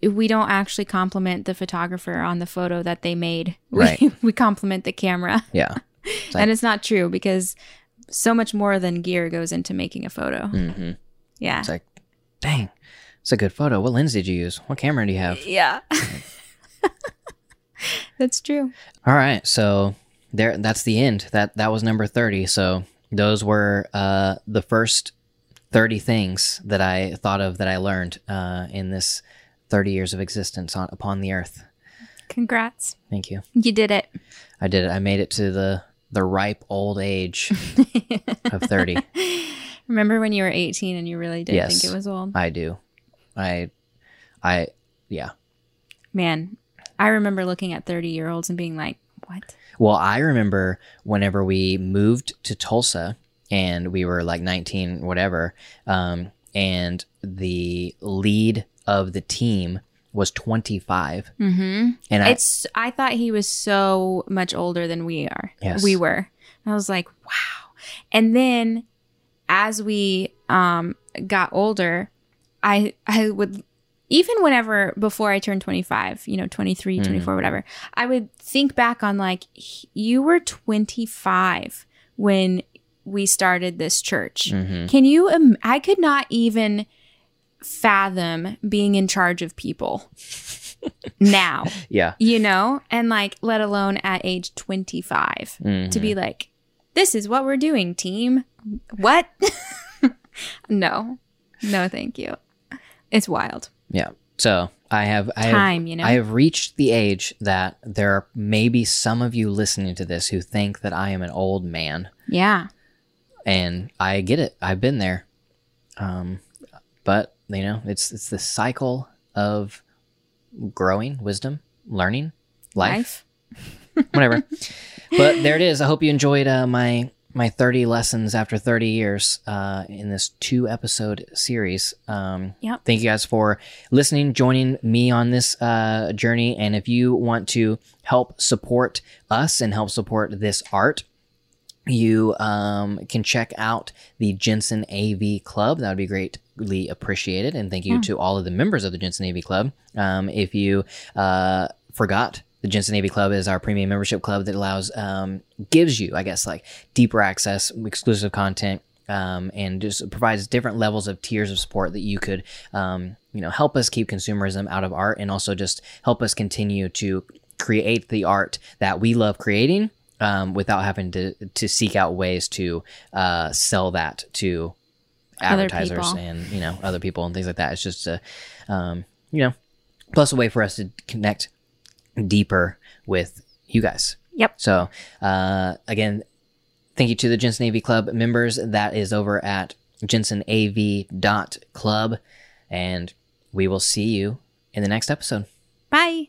We don't actually compliment the photographer on the photo that they made. Right. We, we compliment the camera. Yeah. It's like, and it's not true, because so much more than gear goes into making a photo. Mm-hmm. Yeah. It's like, dang, it's a good photo. What lens did you use? What camera do you have? Yeah. That's true. All right. So there, that's the end. That, that was number thirty. So those were uh, the first thirty things that I thought of that I learned uh, in this thirty years of existence on, upon the earth. Congrats. Thank you. You did it. I did it. I made it to the, the ripe old age of thirty. Remember when you were eighteen and you really did yes, think it was old? I do. I, I, yeah. Man, I remember looking at thirty-year-olds and being like, what? Well, I remember whenever we moved to Tulsa and we were like nineteen, whatever, um, and the lead of the team was twenty-five. Mm-hmm. And I, it's, I thought he was so much older than we are. Yes. We were. And I was like, wow. And then as we um, got older, I I would, even whenever, before I turned twenty-five, you know, twenty-three, mm. twenty-four, whatever, I would think back on like, you were twenty-five when we started this church. Mm-hmm. Can you, um, I could not even fathom being in charge of people now. Yeah. You know, and like, let alone at age twenty-five, mm-hmm. to be like, this is what we're doing, team. What? No. No, thank you. It's wild. Yeah. So I have I time, have, you know. I have reached the age that there are maybe some of you listening to this who think that I am an old man. Yeah. And I get it. I've been there. Um, but you know, it's it's the cycle of growing, wisdom, learning, life, life. Whatever. But there it is. I hope you enjoyed uh, my. my thirty lessons after thirty years uh, in this two episode series. Um, yep. Thank you guys for listening, joining me on this uh, journey. And if you want to help support us and help support this art, you um, can check out the Jensen A V Club. That would be greatly appreciated. And thank you yeah. to all of the members of the Jensen A V Club. Um, if you uh, forgot, the Jensen A V Club is our premium membership club that allows, um, gives you, I guess, like deeper access, exclusive content, um, and just provides different levels of tiers of support that you could, um, you know, help us keep consumerism out of art and also just help us continue to create the art that we love creating, um, without having to, to seek out ways to, uh, sell that to advertisers and, you know, other people and things like that. It's just, a, um, you know, plus a way for us to connect deeper with you guys. Yep. So uh again, thank you to the Jensen A V Club members. That is over at Jensen A V dot club, and we will see you in the next episode. Bye.